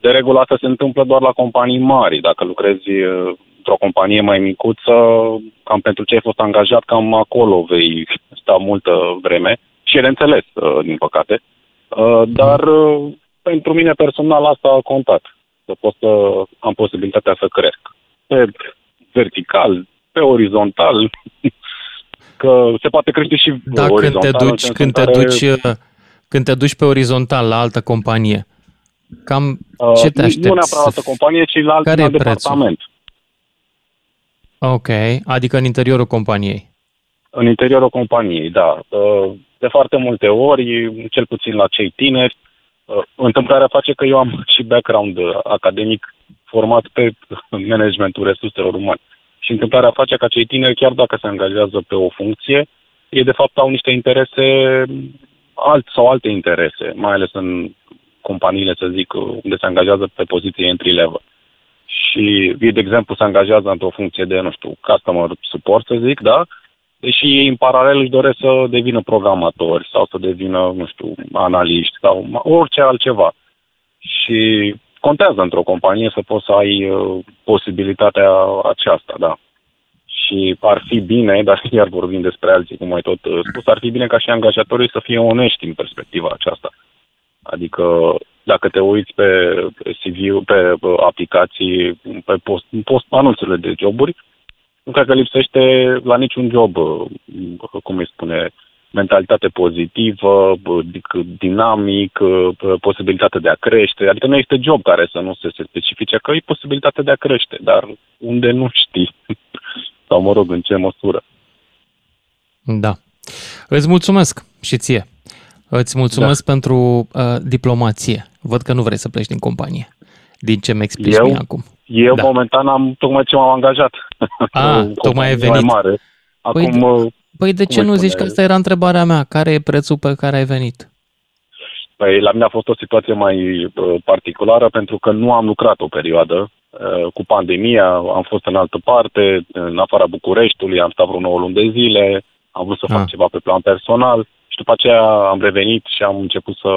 De regulă asta se întâmplă doar la companii mari. Dacă lucrezi într-o companie mai micuță, cam pentru ce ai fost angajat, cam acolo vei sta multă vreme. Și e de înțeles, din păcate. Dar pentru mine personal asta a contat, să pot să am posibilitatea să cresc. Pe vertical, pe orizontal, că se poate crește și da, orizontal. Te duci, când, te duci, care... când te duci pe orizontal la altă companie, cam ce te aștepți? Uh, nu neapărat la altă companie, ci la alt departament. Ok, adică în interiorul companiei. În interiorul companiei, da. De foarte multe ori, cel puțin la cei tineri, întâmplarea face că eu am și background academic format pe managementul resurselor umane. Și întâmplarea face ca cei tineri, chiar dacă se angajează pe o funcție, ei de fapt au niște interese alt sau alte interese, mai ales în companiile, să zic, unde se angajează pe poziție entry-level. Și ei, de exemplu, se angajează într-o funcție de, nu știu, customer support, să zic, da? Deși ei în paralel își doresc să devină programatori sau să devină, nu știu, analiști sau orice altceva. Și contează într-o companie să poți să ai uh, posibilitatea aceasta, da. Și ar fi bine, dar iar vorbim despre alții, cum ai tot spus, ar fi bine ca și angajatorii să fie onești în perspectiva aceasta. Adică dacă te uiți pe C V, pe aplicații, pe post, post anunțurile de joburi, nu cred că lipsește la niciun job, cum îi spune, mentalitate pozitivă, dinamic, posibilitatea de a crește. Adică nu este job care să nu se specifice, că e posibilitatea de a crește, dar unde nu știi. Sau mă rog, în ce măsură. Da. Îți mulțumesc și ție. Îți mulțumesc da. pentru uh, diplomație. Văd că nu vrei să pleci din companie. Din ce mi-explici mie acum. Eu da. momentan am tocmai ce m-am angajat. A, tocmai ai venit. Mare. Acum... Păi, Păi de ce nu zici că asta era întrebarea mea? Care e prețul pe care ai venit? Păi la mine a fost o situație mai particulară pentru că nu am lucrat o perioadă. Cu pandemia am fost în altă parte, în afara Bucureștiului, am stat vreo nouă luni de zile, am vrut să fac a. ceva pe plan personal și după aceea am revenit și am început să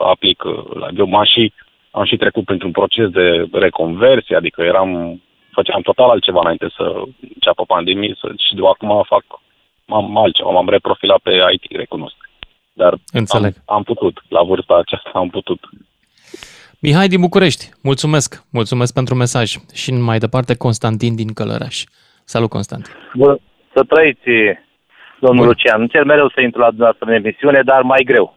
aplic la job și am și trecut printr-un proces de reconversie, adică eram, făceam total altceva înainte să înceapă pandemie și de acum fac M-am altceva, m-am reprofilat pe I T, recunosc. Dar am, am putut, la vârsta aceasta am putut. Mihai din București, mulțumesc, mulțumesc pentru mesaj. Și mai departe, Constantin din Călărași. Salut, Constantin. Bun, să trăiți, domnul Bun. Lucian. Încerc mereu să intru la dumneavoastră în emisiune, dar mai greu.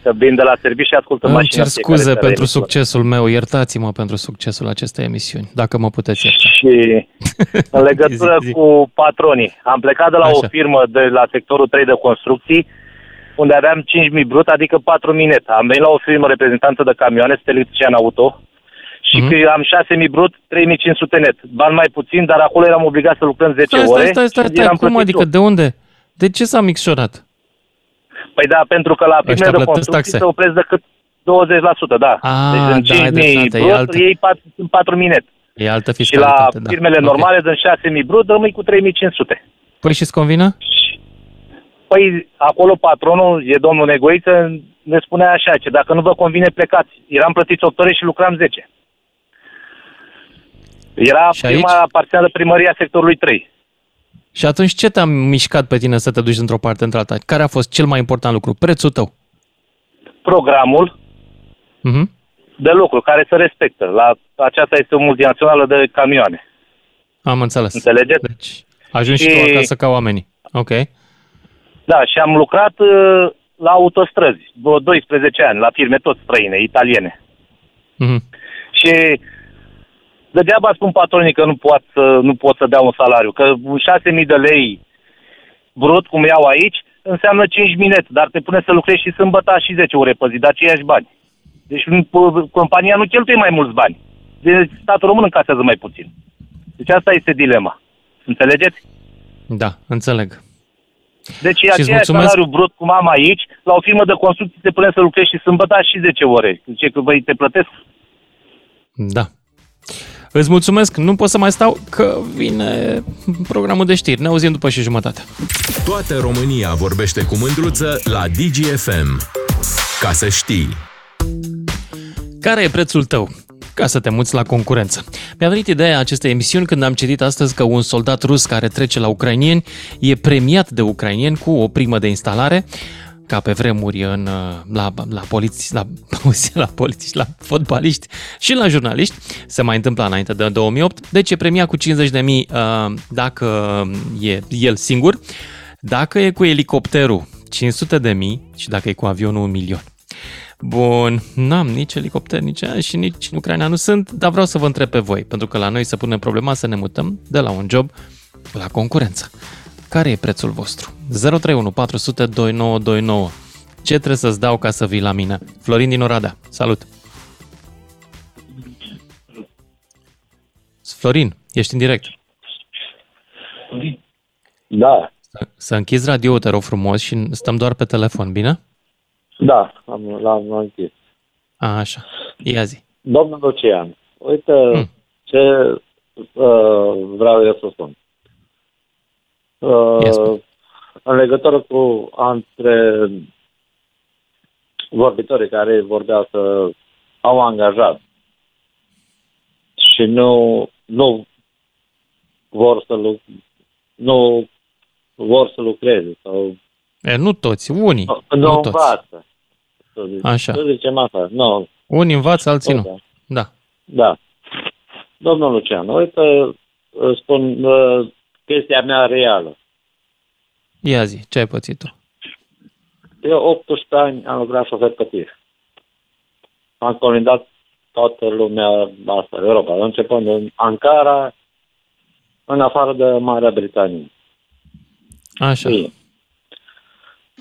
Să vin de la serviciu și ascultă mașina. Îmi cer scuze pentru succesul meu, iertați-mă pentru succesul acestei emisiuni, dacă mă puteți ierta. Și în legătură zi, zi. cu patronii, am plecat de la Așa. o firmă de la sectorul trei de construcții, unde aveam cinci mii brut, adică patru mii net. Am venit la o firmă reprezentantă de camioane, sunt electrician auto, și mm-hmm. că am șase mii brut, trei mii cinci sute net. Bani mai puțin, dar acolo eram obligat să lucrăm zece stai, ore. Stai, stai, stai, stai. Cum adică? De unde? De ce s-a micșorat? Păi da, pentru că la firme de construcții se opresc decât douăzeci la sută, da. A, deci în da, cinci mii brut, e altă... ei patru mii net. E altă fiscalitate, și la firmele da. normale, okay. din șase mii brut, rămâi cu trei mii cinci sute. Păi și-ți convină? Păi acolo patronul, e domnul Negoiță, ne spunea așa, că dacă nu vă convine, plecați. Eram plătiți opt ore și lucram zece. Era prima parțială primăria sectorului trei. Și atunci ce te-a mișcat pe tine să te duci într-o parte într-alta? Care a fost cel mai important lucru? Prețul tău? Programul uh-huh. de lucru care se respectă. La, aceasta este o multinațională de camioane. Am înțeles. Înțelegeți? Deci ajungi și, și tu acasă ca oamenii. Ok. Da, și am lucrat uh, la autostrăzi, vreo doisprezece ani, la firme tot străine, italiene. Uh-huh. Și... degeaba spun patronii că nu pot, să, nu pot să dea un salariu, că șase mii de lei brut, cum iau aici, înseamnă cinci mii net, dar te pune să lucrezi și sâmbătă și zece ore pe zi, de aceiași bani. Deci compania nu cheltuie mai mulți bani. Deci statul român încasează mai puțin. Deci asta este dilema. Înțelegeți? Da, înțeleg. Deci e aceea salariu brut cum am aici, la o firmă de construcții te pune să lucrezi și sâmbătă și zece ore. Zice că băi, te plătesc? Da. Îți mulțumesc, nu pot să mai stau că vine programul de știri. Ne auzim după și jumătate. Toată România vorbește cu Mândruță la Digi F M. Ca să știi. Care e prețul tău? Ca să te muți la concurență. Mi-a venit ideea acestei emisiuni când am citit astăzi că un soldat rus care trece la ucrainieni e premiat de ucrainieni cu o primă de instalare, ca pe vremuri în, la, la poliți, la, la poliți, la fotbaliști și la jurnaliști, se mai întâmpla înainte de două mii opt, deci e premiat cu cincizeci de mii dacă e el singur, dacă e cu elicopterul cinci sute de mii și dacă e cu avionul un milion. Bun, n-am nici elicopter, nici aia și nici în Ucraina nu sunt, dar vreau să vă întreb pe voi, pentru că la noi se pune problema să ne mutăm de la un job la concurență. Care e prețul vostru? zero trei unu patru zero zero doi nouă doi nouă. Ce trebuie să-ți dau ca să vii la mine? Florin din Oradea, salut! Florin, ești în direct. Da. Să închizi radio-ul, te rog frumos, și stăm doar pe telefon, bine? Da, am, l-am închis. A, așa, ia zi. Domnul Lucian, uite hmm. ce uh, vreau eu să spun. Uh, yes. În legătură cu între vorbitorii care vorbeau că au angajat și nu, nu vor să lu- nu vor să lucreze sau e, nu toți, unii nu, nu învață toți. Așa. Să zicem asta, nu. Unii învață, alții nu. Da. Da. Domnul Lucian, uite, spun uh, chestia mea reală. Ia zi, ce ai pățit tu? Eu optsprezece ani am lucrat șofer cătir. Am colindat toată lumea asta, Europa, începând în Ankara, în afară de Marea Britanie. Așa. Bine.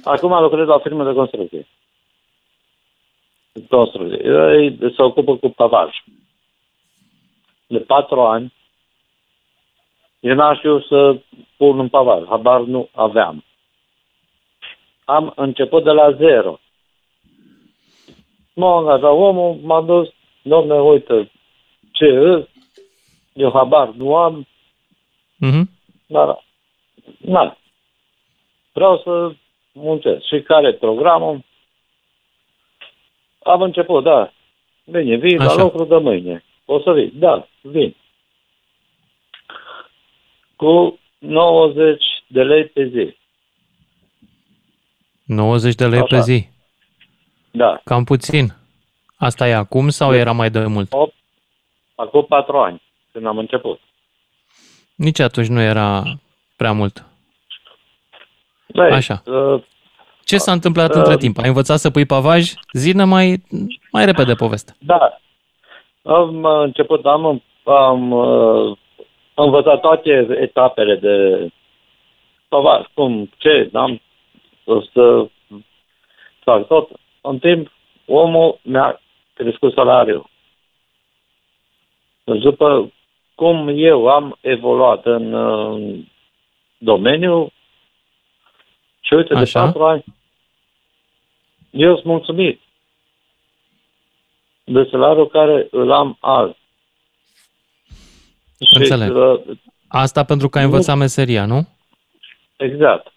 Acum lucrez la firme de construcție. Construcție. Ei se ocupă cu pavaj. De patru ani eu n-aș știu să pun un pavar, habar nu aveam. Am început de la zero. M-a angajat omul, m-a dus, domne, uite, ce îs, eu habar nu am, mm-hmm. dar, na, vreau să muncesc. Și care programul? Am început, da, bine, vii Așa. la lucru de mâine, o să vii, da, vin. Cu nouăzeci de lei pe zi. nouăzeci de lei Așa. pe zi? Da. Cam puțin. Asta e acum sau era mai de mult? Acum patru ani, când am început. Nici atunci nu era prea mult. Băi, așa. Uh, Ce s-a întâmplat uh, între timp? Ai învățat să pui pavaj? Zi-ne mai, mai repede povestea. Da. Am început, am, am uh, învățat toate etapele de pavaj, cum, ce, am să fac tot. În timp, omul mi-a crescut salariul. După cum eu am evoluat în uh, domeniu, și uite, așa, de patru ani, eu sunt mulțumit de salariul care îl am azi. Înțeleg. Și, uh, Asta pentru că ai învățat nu... meseria, nu? Exact.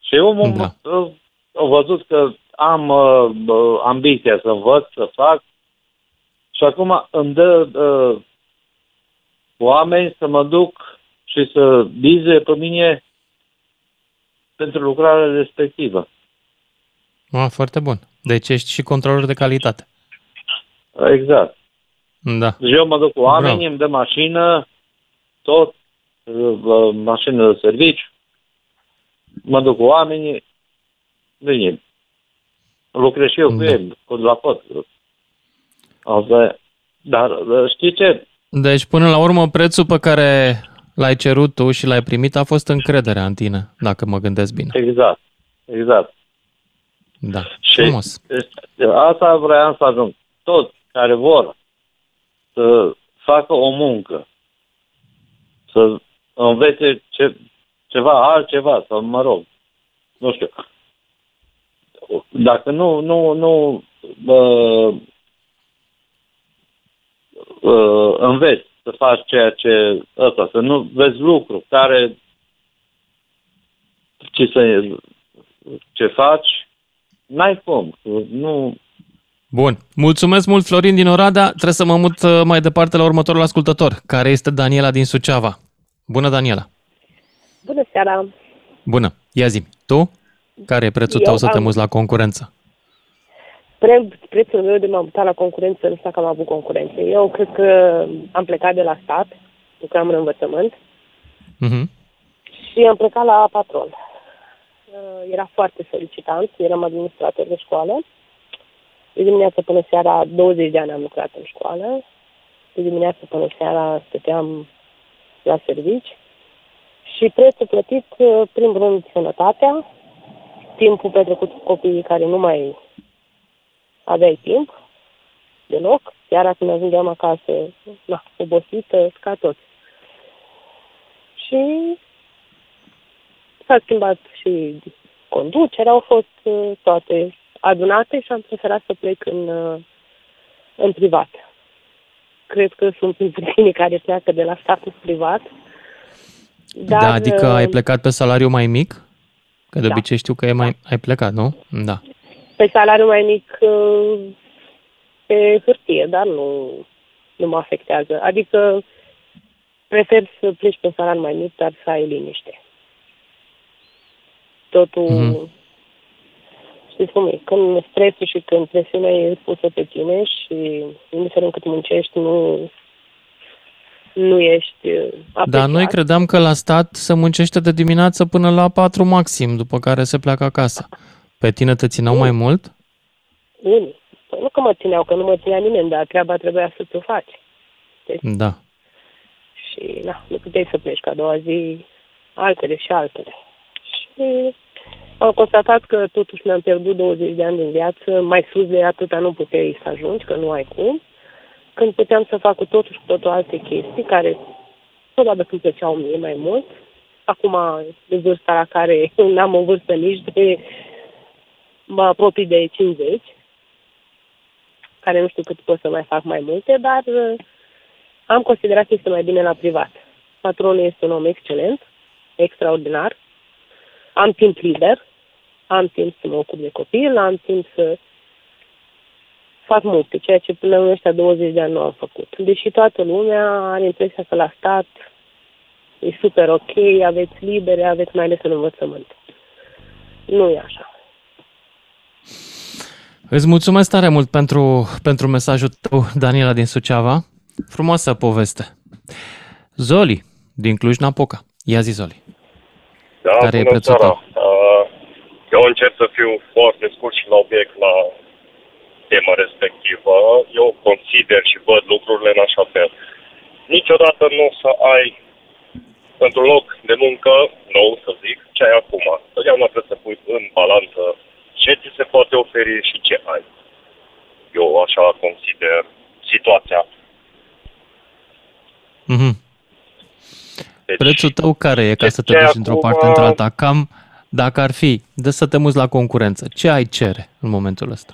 Și eu omul da. uh, am văzut că am uh, ambiția să învăț, să fac, și acum îmi dă uh, oameni să mă duc și să bize pe mine pentru lucrarea respectivă. Ah, foarte bun. Deci ești și controlor de calitate. Exact. Da. Deci eu mă duc cu oameni, Bravo. Îmi dă mașină, tot, mașină de serviciu, mă duc cu oamenii, vine. Lucrez și eu da. Cu el, cu la pot. Dar știi ce? Deci, până la urmă, prețul pe care l-ai cerut tu și l-ai primit a fost încrederea în tine, dacă mă gândesc bine. Exact, exact. Da, și frumos. Asta vreau să ajung. Toți care vor să facă o muncă, să învețe ce, ceva, altceva, sau mă rog, nu știu. Dacă nu, nu, nu... Bă, Uh, înveți să faci ceea ce ăsta, să nu vezi lucru care ce, să, ce faci n-ai cum nu... Bun, mulțumesc mult Florin din Oradea, trebuie să mă mut mai departe la următorul ascultător, care este Daniela din Suceava. Bună Daniela. Bună seara. Bună, ia zi-mi, tu? Care e prețul Eu tău să am... te muți la concurență? Pre- prețul meu de m-am mutat la concurență, nu știu că am avut concurență. Eu cred că am plecat de la stat, lucram în învățământ uh-huh. și am plecat la patron. Era foarte solicitant, eram administrator de școală. De dimineață până seara, douăzeci de ani am lucrat în școală. De dimineață până seara stăteam la servici. Și prețul plătit, primul rând, sănătatea, timpul petrecut cu copiii care nu mai... aveai timp, deloc, iar când ajungeam acasă, na, obosită, ca tot. Și s-a schimbat și conducerea, au fost toate adunate și am preferat să plec în, în privat. Cred că sunt puțini care pleacă de la statul privat. Dar, da, adică ai plecat pe salariu mai mic? Că de da. Obicei știu că e mai, ai plecat, nu? Da. Pe salariu mai mic pe hârtie, dar nu, nu mă afectează. Adică prefer să pleci pe salariu mai mic, dar să ai liniște. Totul, mm-hmm. știți cum e, când stresul și când presiunea e pusă pe tine și indiferent cât muncești, nu, nu ești afectat. Dar noi credeam că la stat se muncește de dimineață până la patru maxim, după care se pleacă acasă. Pe tine te țineau nu. mai mult? Nu, nu că mă țineau, că nu mă ținea nimeni, dar treaba trebuia să ți-o faci. Deci, da. Și na, nu puteai să pleci, că a doua zi altele și altele. Și am constatat că totuși mi-am pierdut douăzeci de ani din viață, mai sus de atâta nu puteai să ajungi, că nu ai cum, când puteam să fac cu totul și cu totul alte chestii, care probabil că îmi plăceau mie mai mult. Acum, de vârsta la care n-am o vârstă nici de... mă apropii de cincizeci, care nu știu cât pot să mai fac mai multe, dar am considerat că este mai bine la privat. Patronul este un om excelent, extraordinar, am timp liber, am timp să mă ocup de copil, am timp să fac multe, ceea ce până în ăștia douăzeci de ani nu am făcut. Deși toată lumea are impresia că la stat e super ok, aveți libere, aveți mai ales în învățământ. Nu e așa. Îți mulțumesc tare mult pentru, pentru mesajul tău, Daniela din Suceava. Frumoasă poveste. Zoli din Cluj-Napoca. Ia zi, Zoli. Da, care e prețul tău? Eu încerc să fiu foarte scurt și la obiect la tema respectivă. Eu consider și văd lucrurile în așa fel. Niciodată nu o să ai într-un loc de muncă nou, să zic, ce ai acum. Totdeauna trebuie să pui în balanță ce ți se poate oferi și ce ai. Eu așa consider situația. Mm-hmm. Deci, prețul tău care e ca să te duci într-o acuma... parte într-alta? Cam dacă ar fi, de să te muți la concurență, ce ai cere în momentul ăsta?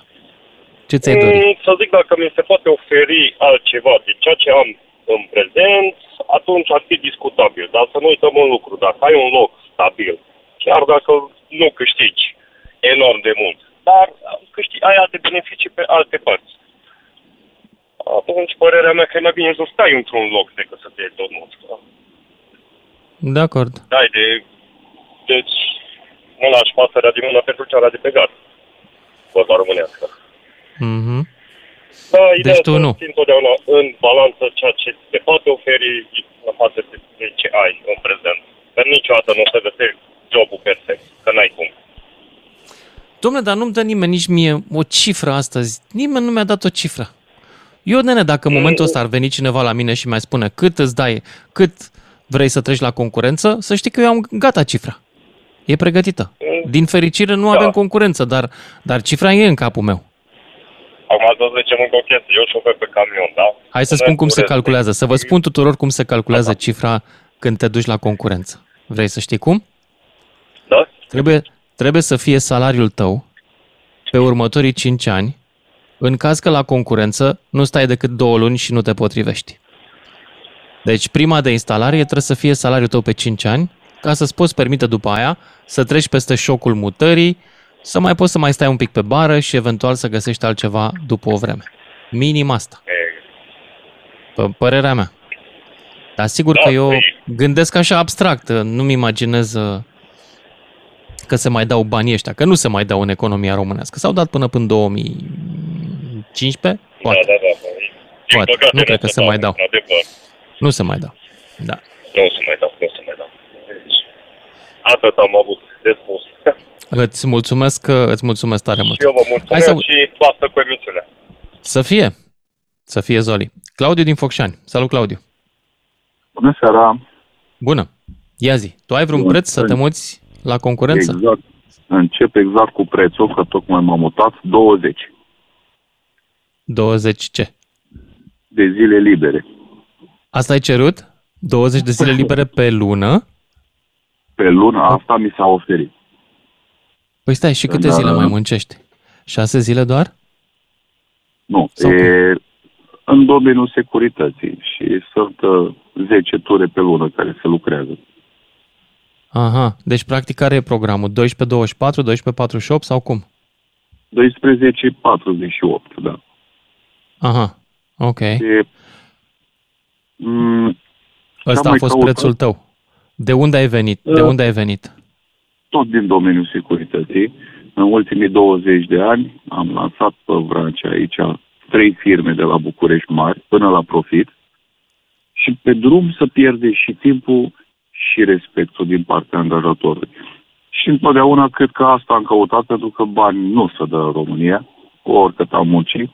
Ce ți-ai dorit? Să zic, dacă mi se poate oferi altceva de ceea ce am în prezent, atunci ar fi discutabil. Dar să nu uităm un lucru, dacă ai un loc stabil, chiar dacă nu câștigi enorm de mult, dar câștigi, ai alte beneficii pe alte părți. Atunci, părerea mea că e mai bine să stai într-un loc decât să te iei tot mult. De acord. Da, de... Deci, nu lași pasărea din mână pentru ceara de pe gard. Vorba românească. Mhm. Da, ideea deci tu nu. Țin totdeauna în balanță ceea ce te poate oferi în față de ce ai în prezent. Dar niciodată nu o să găsești jobul perfect, că n-ai cum. Dom'le, dar nu-mi dă nimeni nici mie o cifră astăzi. Nimeni nu mi-a dat o cifră. Eu, nene, dacă în momentul ăsta ar veni cineva la mine și mi-ar spune cât îți dai, cât vrei să treci la concurență, să știi că eu am gata cifra. E pregătită. Din fericire nu da. avem concurență, dar, dar cifra e în capul meu. Acum să zicem încă o chestie, eu șofer pe camion, da? Hai să spun cum se calculează, să vă spun tuturor cum se calculează da. cifra când te duci la concurență. Vrei să știi cum? Da. Trebuie, trebuie să fie salariul tău pe următorii cinci ani, în caz că la concurență nu stai decât două luni și nu te potrivești. Deci prima de instalare trebuie să fie salariul tău pe cinci ani, ca să-ți poți permite după aia să treci peste șocul mutării, să mai poți să mai stai un pic pe bară și eventual să găsești altceva după o vreme. Minim asta. P- părerea mea. Dar sigur că eu gândesc așa abstract, nu-mi imaginez că se mai dau banii ăștia, că nu se mai dau în economia românească. S-au dat până până două mii cincisprezece? Poate. Da, da, da. Poate. Nu cred că se mai dau. Nu se mai dau. Da. Nu se mai dau, nu se mai dau. Deci, atât am avut de spus. Îți mulțumesc, îți mulțumesc tare mult. Și eu vă mulțumesc să... și toată cu emisiunea. Să fie. Să fie, Zoli. Claudiu din Focșani. Salut, Claudiu. Bună seara. Bună. Ia zi. Tu ai vreun Bună. preț să te muți la concurență? Exact. Încep exact cu prețul, că tocmai m-am mutat. douăzeci. douăzeci ce? De zile libere. Asta ai cerut? douăzeci de zile libere pe lună? Pe lună. Asta mi s-a oferit. Păi stai, și câte da, zile mai muncești? Șase zile doar? Nu, e în domeniul securității și sunt zece ture pe lună care se lucrează. Aha, deci practic care e programul? doisprezece douăzeci și patru, doisprezece patruzeci și opt sau cum? doisprezece patruzeci și opt, da. Aha, ok. E, m- Ăsta a fost prețul tău. De unde ai venit? De unde ai venit? Tot din domeniul securității. În ultimii douăzeci de ani am lansat pe branche aici trei firme de la București mari până la profit și pe drum să pierde și timpul și respectul din partea angajatorului. Și întotdeauna cred că asta am căutat, pentru că bani nu se dă în România, cu oricât am muncit.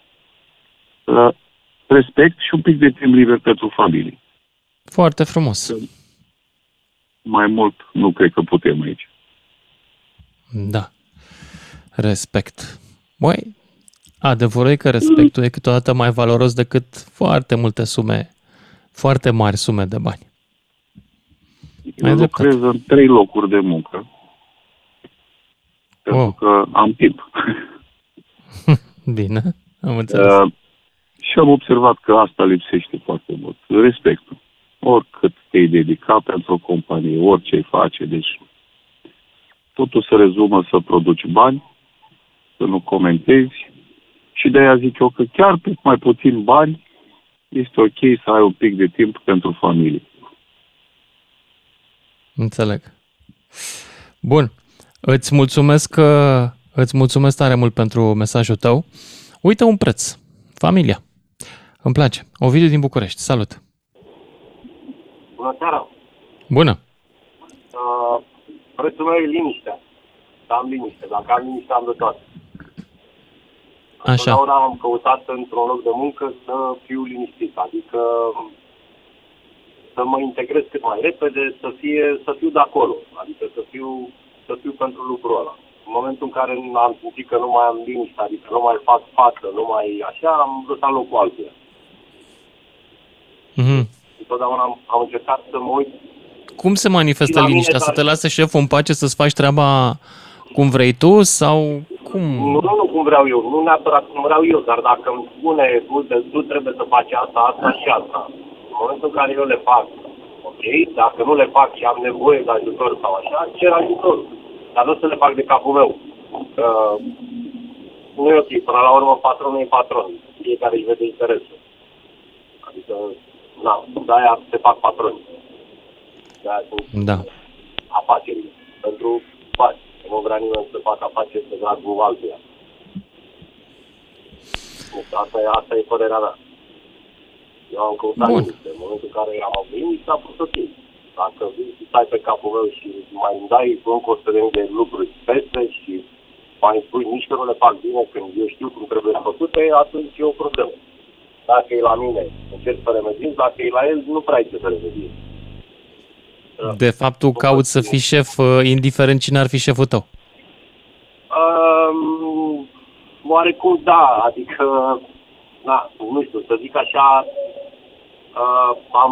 Respect și un pic de timp liber pentru familie. Foarte frumos. Mai mult nu cred că putem aici. Da. Respect. Băi, adevărul e că respectul e câteodată mai valoros decât foarte multe sume, foarte mari sume de bani. Eu lucrez în trei locuri de muncă. Pentru oh. că am timp. Bine, am înțeles. Uh, și am observat că asta lipsește foarte mult. Respectul. Oricât te-ai dedicat pentru o companie, orice îi face, deci... Totul se rezumă să produci bani, să nu comentezi și de-aia zic eu că chiar pe mai puțin bani este ok să ai un pic de timp pentru familie. Înțeleg. Bun. Îți mulțumesc că Îți mulțumesc tare mult pentru mesajul tău. Uite un preț. Familia. Îmi place. Ovidiu din București. Salut. Bună seara. Bună. Uh, prețul meu e liniștea. Am liniște. Dacă am liniște, am de toate. Așa. Întotdeauna am căutat într-un loc de muncă să fiu liniștit. Adică să mă integrez cât mai repede, să, fie, să fiu de acolo. Adică să fiu, să fiu pentru lucrul ăla. În momentul în care am simțit că nu mai am liniște, adică nu mai fac față, nu mai așa, am lăsat locul altuia. Mm-hmm. Întotdeauna am, am încercat să mă uit. Cum se manifestă liniștea? Să te lase șeful în pace să-ți faci treaba cum vrei tu sau cum? Nu, nu, nu cum vreau eu, nu neapărat cum vreau eu, dar dacă îmi spune, nu trebuie să faci asta, asta și asta. În momentul în care eu le fac, ok, dacă nu le fac și am nevoie de ajutor sau așa, cer ajutorul. Dar nu să le fac de capul meu. Uh, nu e ok, până la urmă patronul e patron. Fiecare își vede interesul. Adică, na, de-aia se fac patroni. De-aia sunt da. Afaceri pentru bani. Nu vrea nimeni să facă afaceri de dragul altuia. Asta e, asta e părerea mea. Eu am căutat liniște. În momentul în care am avut liniște, am pus-o timp. Dacă stai pe capul meu și mai îmi dai încă o sută de mii de lucruri peste și mai îmi spui nici că nu le fac bine când eu știu cum trebuie făcute, atunci e o problemă. Dacă e la mine, încerc să remediez, dacă e la el, nu prea e ce să remediez. De fapt, tu cauți să fii șef, indiferent cine ar fi șeful tău? Um, oarecum da, adică, na, nu știu, să zic așa, uh, am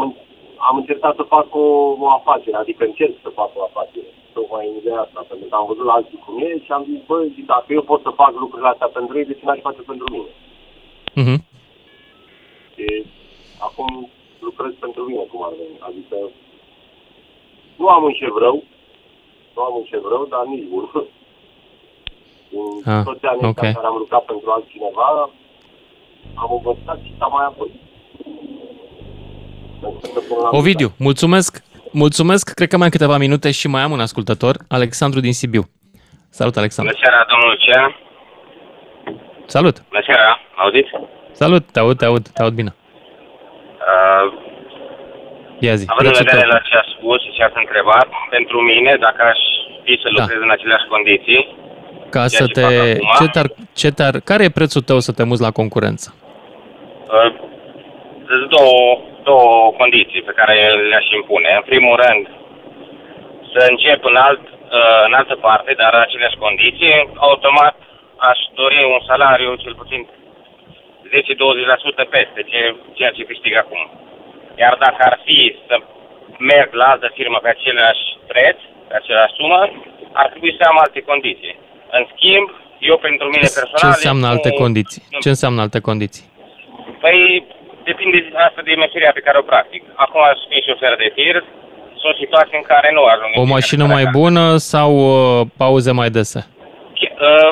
Am încercat să fac o, o afacere, adică încerc să fac o afacere, tocmai în ideea asta, pentru că am văzut la alții cum e și am zis, băi, dacă eu pot să fac lucrurile astea pentru ei, de ce n-aș face pentru mine? Uh-huh. Și acum lucrez pentru mine, cum ar veni, adică nu am un șef rău, nu am un șef rău, dar nici bun. În ah, toți anii okay. care am lucrat pentru altcineva, am învățat și s-a mai apoi. Ovidiu, mulțumesc, mulțumesc, cred că mai am câteva minute și mai am un ascultător, Alexandru din Sibiu. Salut, Alexandru. Bună seara, domnul Lucian. Salut. Bună seara, auziți? Salut, te aud, te aud, te aud bine. Uh, Ia zi. Având în vedere la ce a spus și ce ați întrebat, pentru mine, dacă aș fi să lucrez da. în aceleași condiții, ca să te... ce te-ar, ce te-ar... care e prețul tău să te muți la concurență? Uh, sunt două... două condiții pe care le-aș impune. În primul rând, să încep în, alt, în altă parte, dar în aceleași condiții, automat aș dori un salariu cel puțin zece douăzeci la sută peste ceea ce câștig acum. Iar dacă ar fi să merg la altă firmă pe același preț, pe același sumă, ar trebui să am alte condiții. În schimb, eu pentru mine personal... Ce înseamnă alte un... condiții? Ce înseamnă alte condiții? Păi... Depinde asta de meseria pe care o practic. Acum aș fi șofer de tir, sunt situații în care nu ajung. O mașină mai acasă. bună sau uh, pauze mai dese? Uh,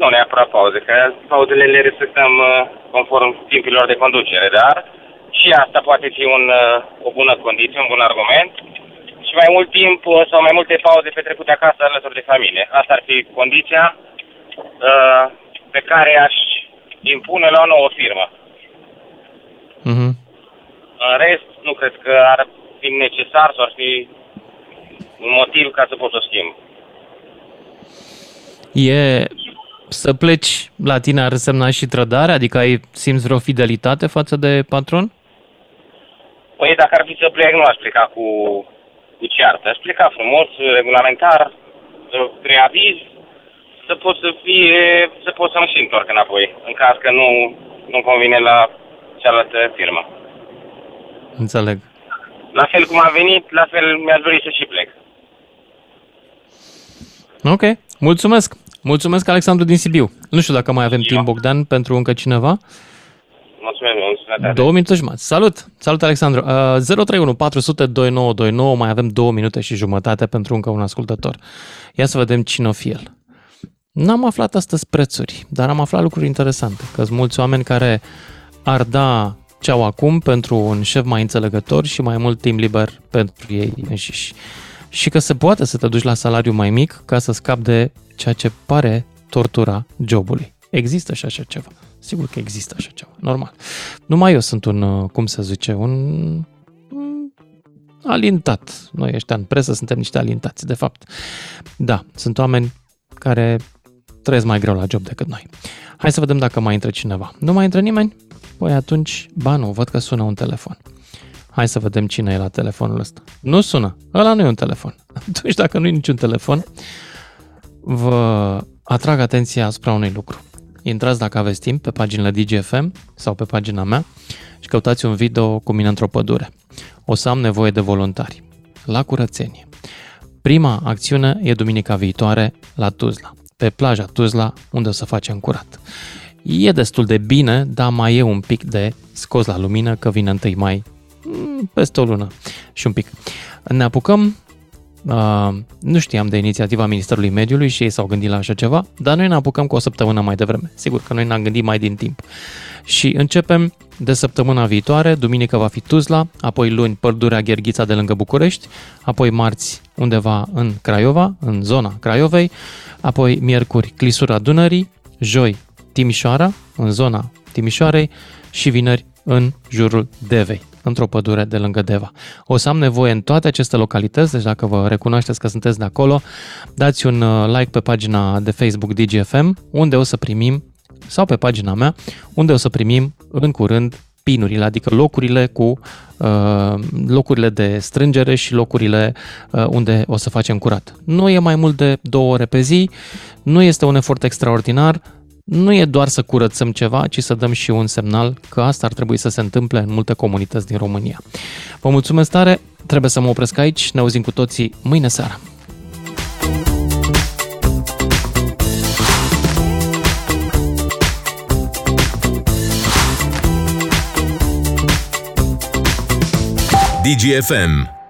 nu neapărat pauze, că pauzele le respectăm uh, conform timpilor de conducere, dar și asta poate fi un, uh, o bună condiție, un bun argument. Și mai mult timp uh, sau mai multe pauze petrecute acasă alături de familie. Asta ar fi condiția uh, pe care aș impune la o nouă firmă. Mm-hmm. În rest, nu cred că ar fi necesar sau ar fi un motiv ca să pot să schimb. E să pleci la tine ar însemna și trădare? Adică ai simți vreo fidelitate față de patron? Păi dacă ar fi să plec, nu aș pleca cu, cu ceartă. Aș pleca frumos, regulamentar, prin aviz, să pot să fie, să pot să-mi și întorc înapoi, în caz că nu, nu convine la cealaltă firmă. Înțeleg. La fel cum a venit, la fel mi-aș dori să și plec. Ok, mulțumesc. Mulțumesc, Alexandru din Sibiu. Nu știu dacă mai avem Eu. timp, Bogdan, pentru încă cineva. Mulțumesc, mulțumesc. Două minute și jumătate. Salut! Salut, Alexandru. zero trei unu patru zero zero doi nouă doi nouă, mai avem două minute și jumătate pentru încă un ascultător. Ia să vedem cine o fi el. N-am aflat astăzi prețuri, dar am aflat lucruri interesante, că sunt mulți oameni care ar da ce au acum pentru un șef mai înțelegător și mai mult timp liber pentru ei înșiși. Și că se poate să te duci la salariu mai mic ca să scapi de ceea ce pare tortura jobului. Există și așa ceva. Sigur că există așa ceva, normal. Numai eu sunt un, cum să zice, un alintat. Noi ăștia în presă suntem niște alintați, de fapt. Da, sunt oameni care trăiesc mai greu la job decât noi. Hai să vedem dacă mai intră cineva. Nu mai intră nimeni? Păi atunci, ba nu, văd că sună un telefon. Hai să vedem cine e la telefonul ăsta. Nu sună, ăla nu e un telefon. Atunci, dacă nu e niciun telefon, vă atrag atenția asupra unui lucru. Intrați, dacă aveți timp, pe paginile Digi F M sau pe pagina mea și căutați un video cu mine într-o pădure. O să am nevoie de voluntari. La curățenie. Prima acțiune e duminica viitoare la Tuzla. Pe plaja Tuzla, unde o să facem curat. E destul de bine, dar mai e un pic de scos la lumină, că vine întâi mai, peste o lună și un pic. Ne apucăm, uh, nu știam de inițiativa Ministerului Mediului și ei s-au gândit la așa ceva, dar noi ne apucăm cu o săptămână mai devreme. Sigur că noi ne-am gândit mai din timp. Și începem de săptămâna viitoare, duminică va fi Tuzla, apoi luni Pădurea Gherghița de lângă București, apoi marți undeva în Craiova, în zona Craiovei, apoi miercuri Clisura Dunării, joi Timișoara, în zona Timișoarei și vineri în jurul Devei, într-o pădure de lângă Deva. O să am nevoie în toate aceste localități, deci dacă vă recunoașteți că sunteți de acolo, dați un like pe pagina de Facebook Digi F M, unde o să primim, sau pe pagina mea, unde o să primim în curând pinurile, adică locurile cu uh, locurile de strângere și locurile uh, unde o să facem curat. Nu e mai mult de două ore pe zi, nu este un efort extraordinar, nu e doar să curățăm ceva, ci să dăm și un semnal că asta ar trebui să se întâmple în multe comunități din România. Vă mulțumesc tare, trebuie să mă opresc aici, ne auzim cu toții mâine seara. Digi F M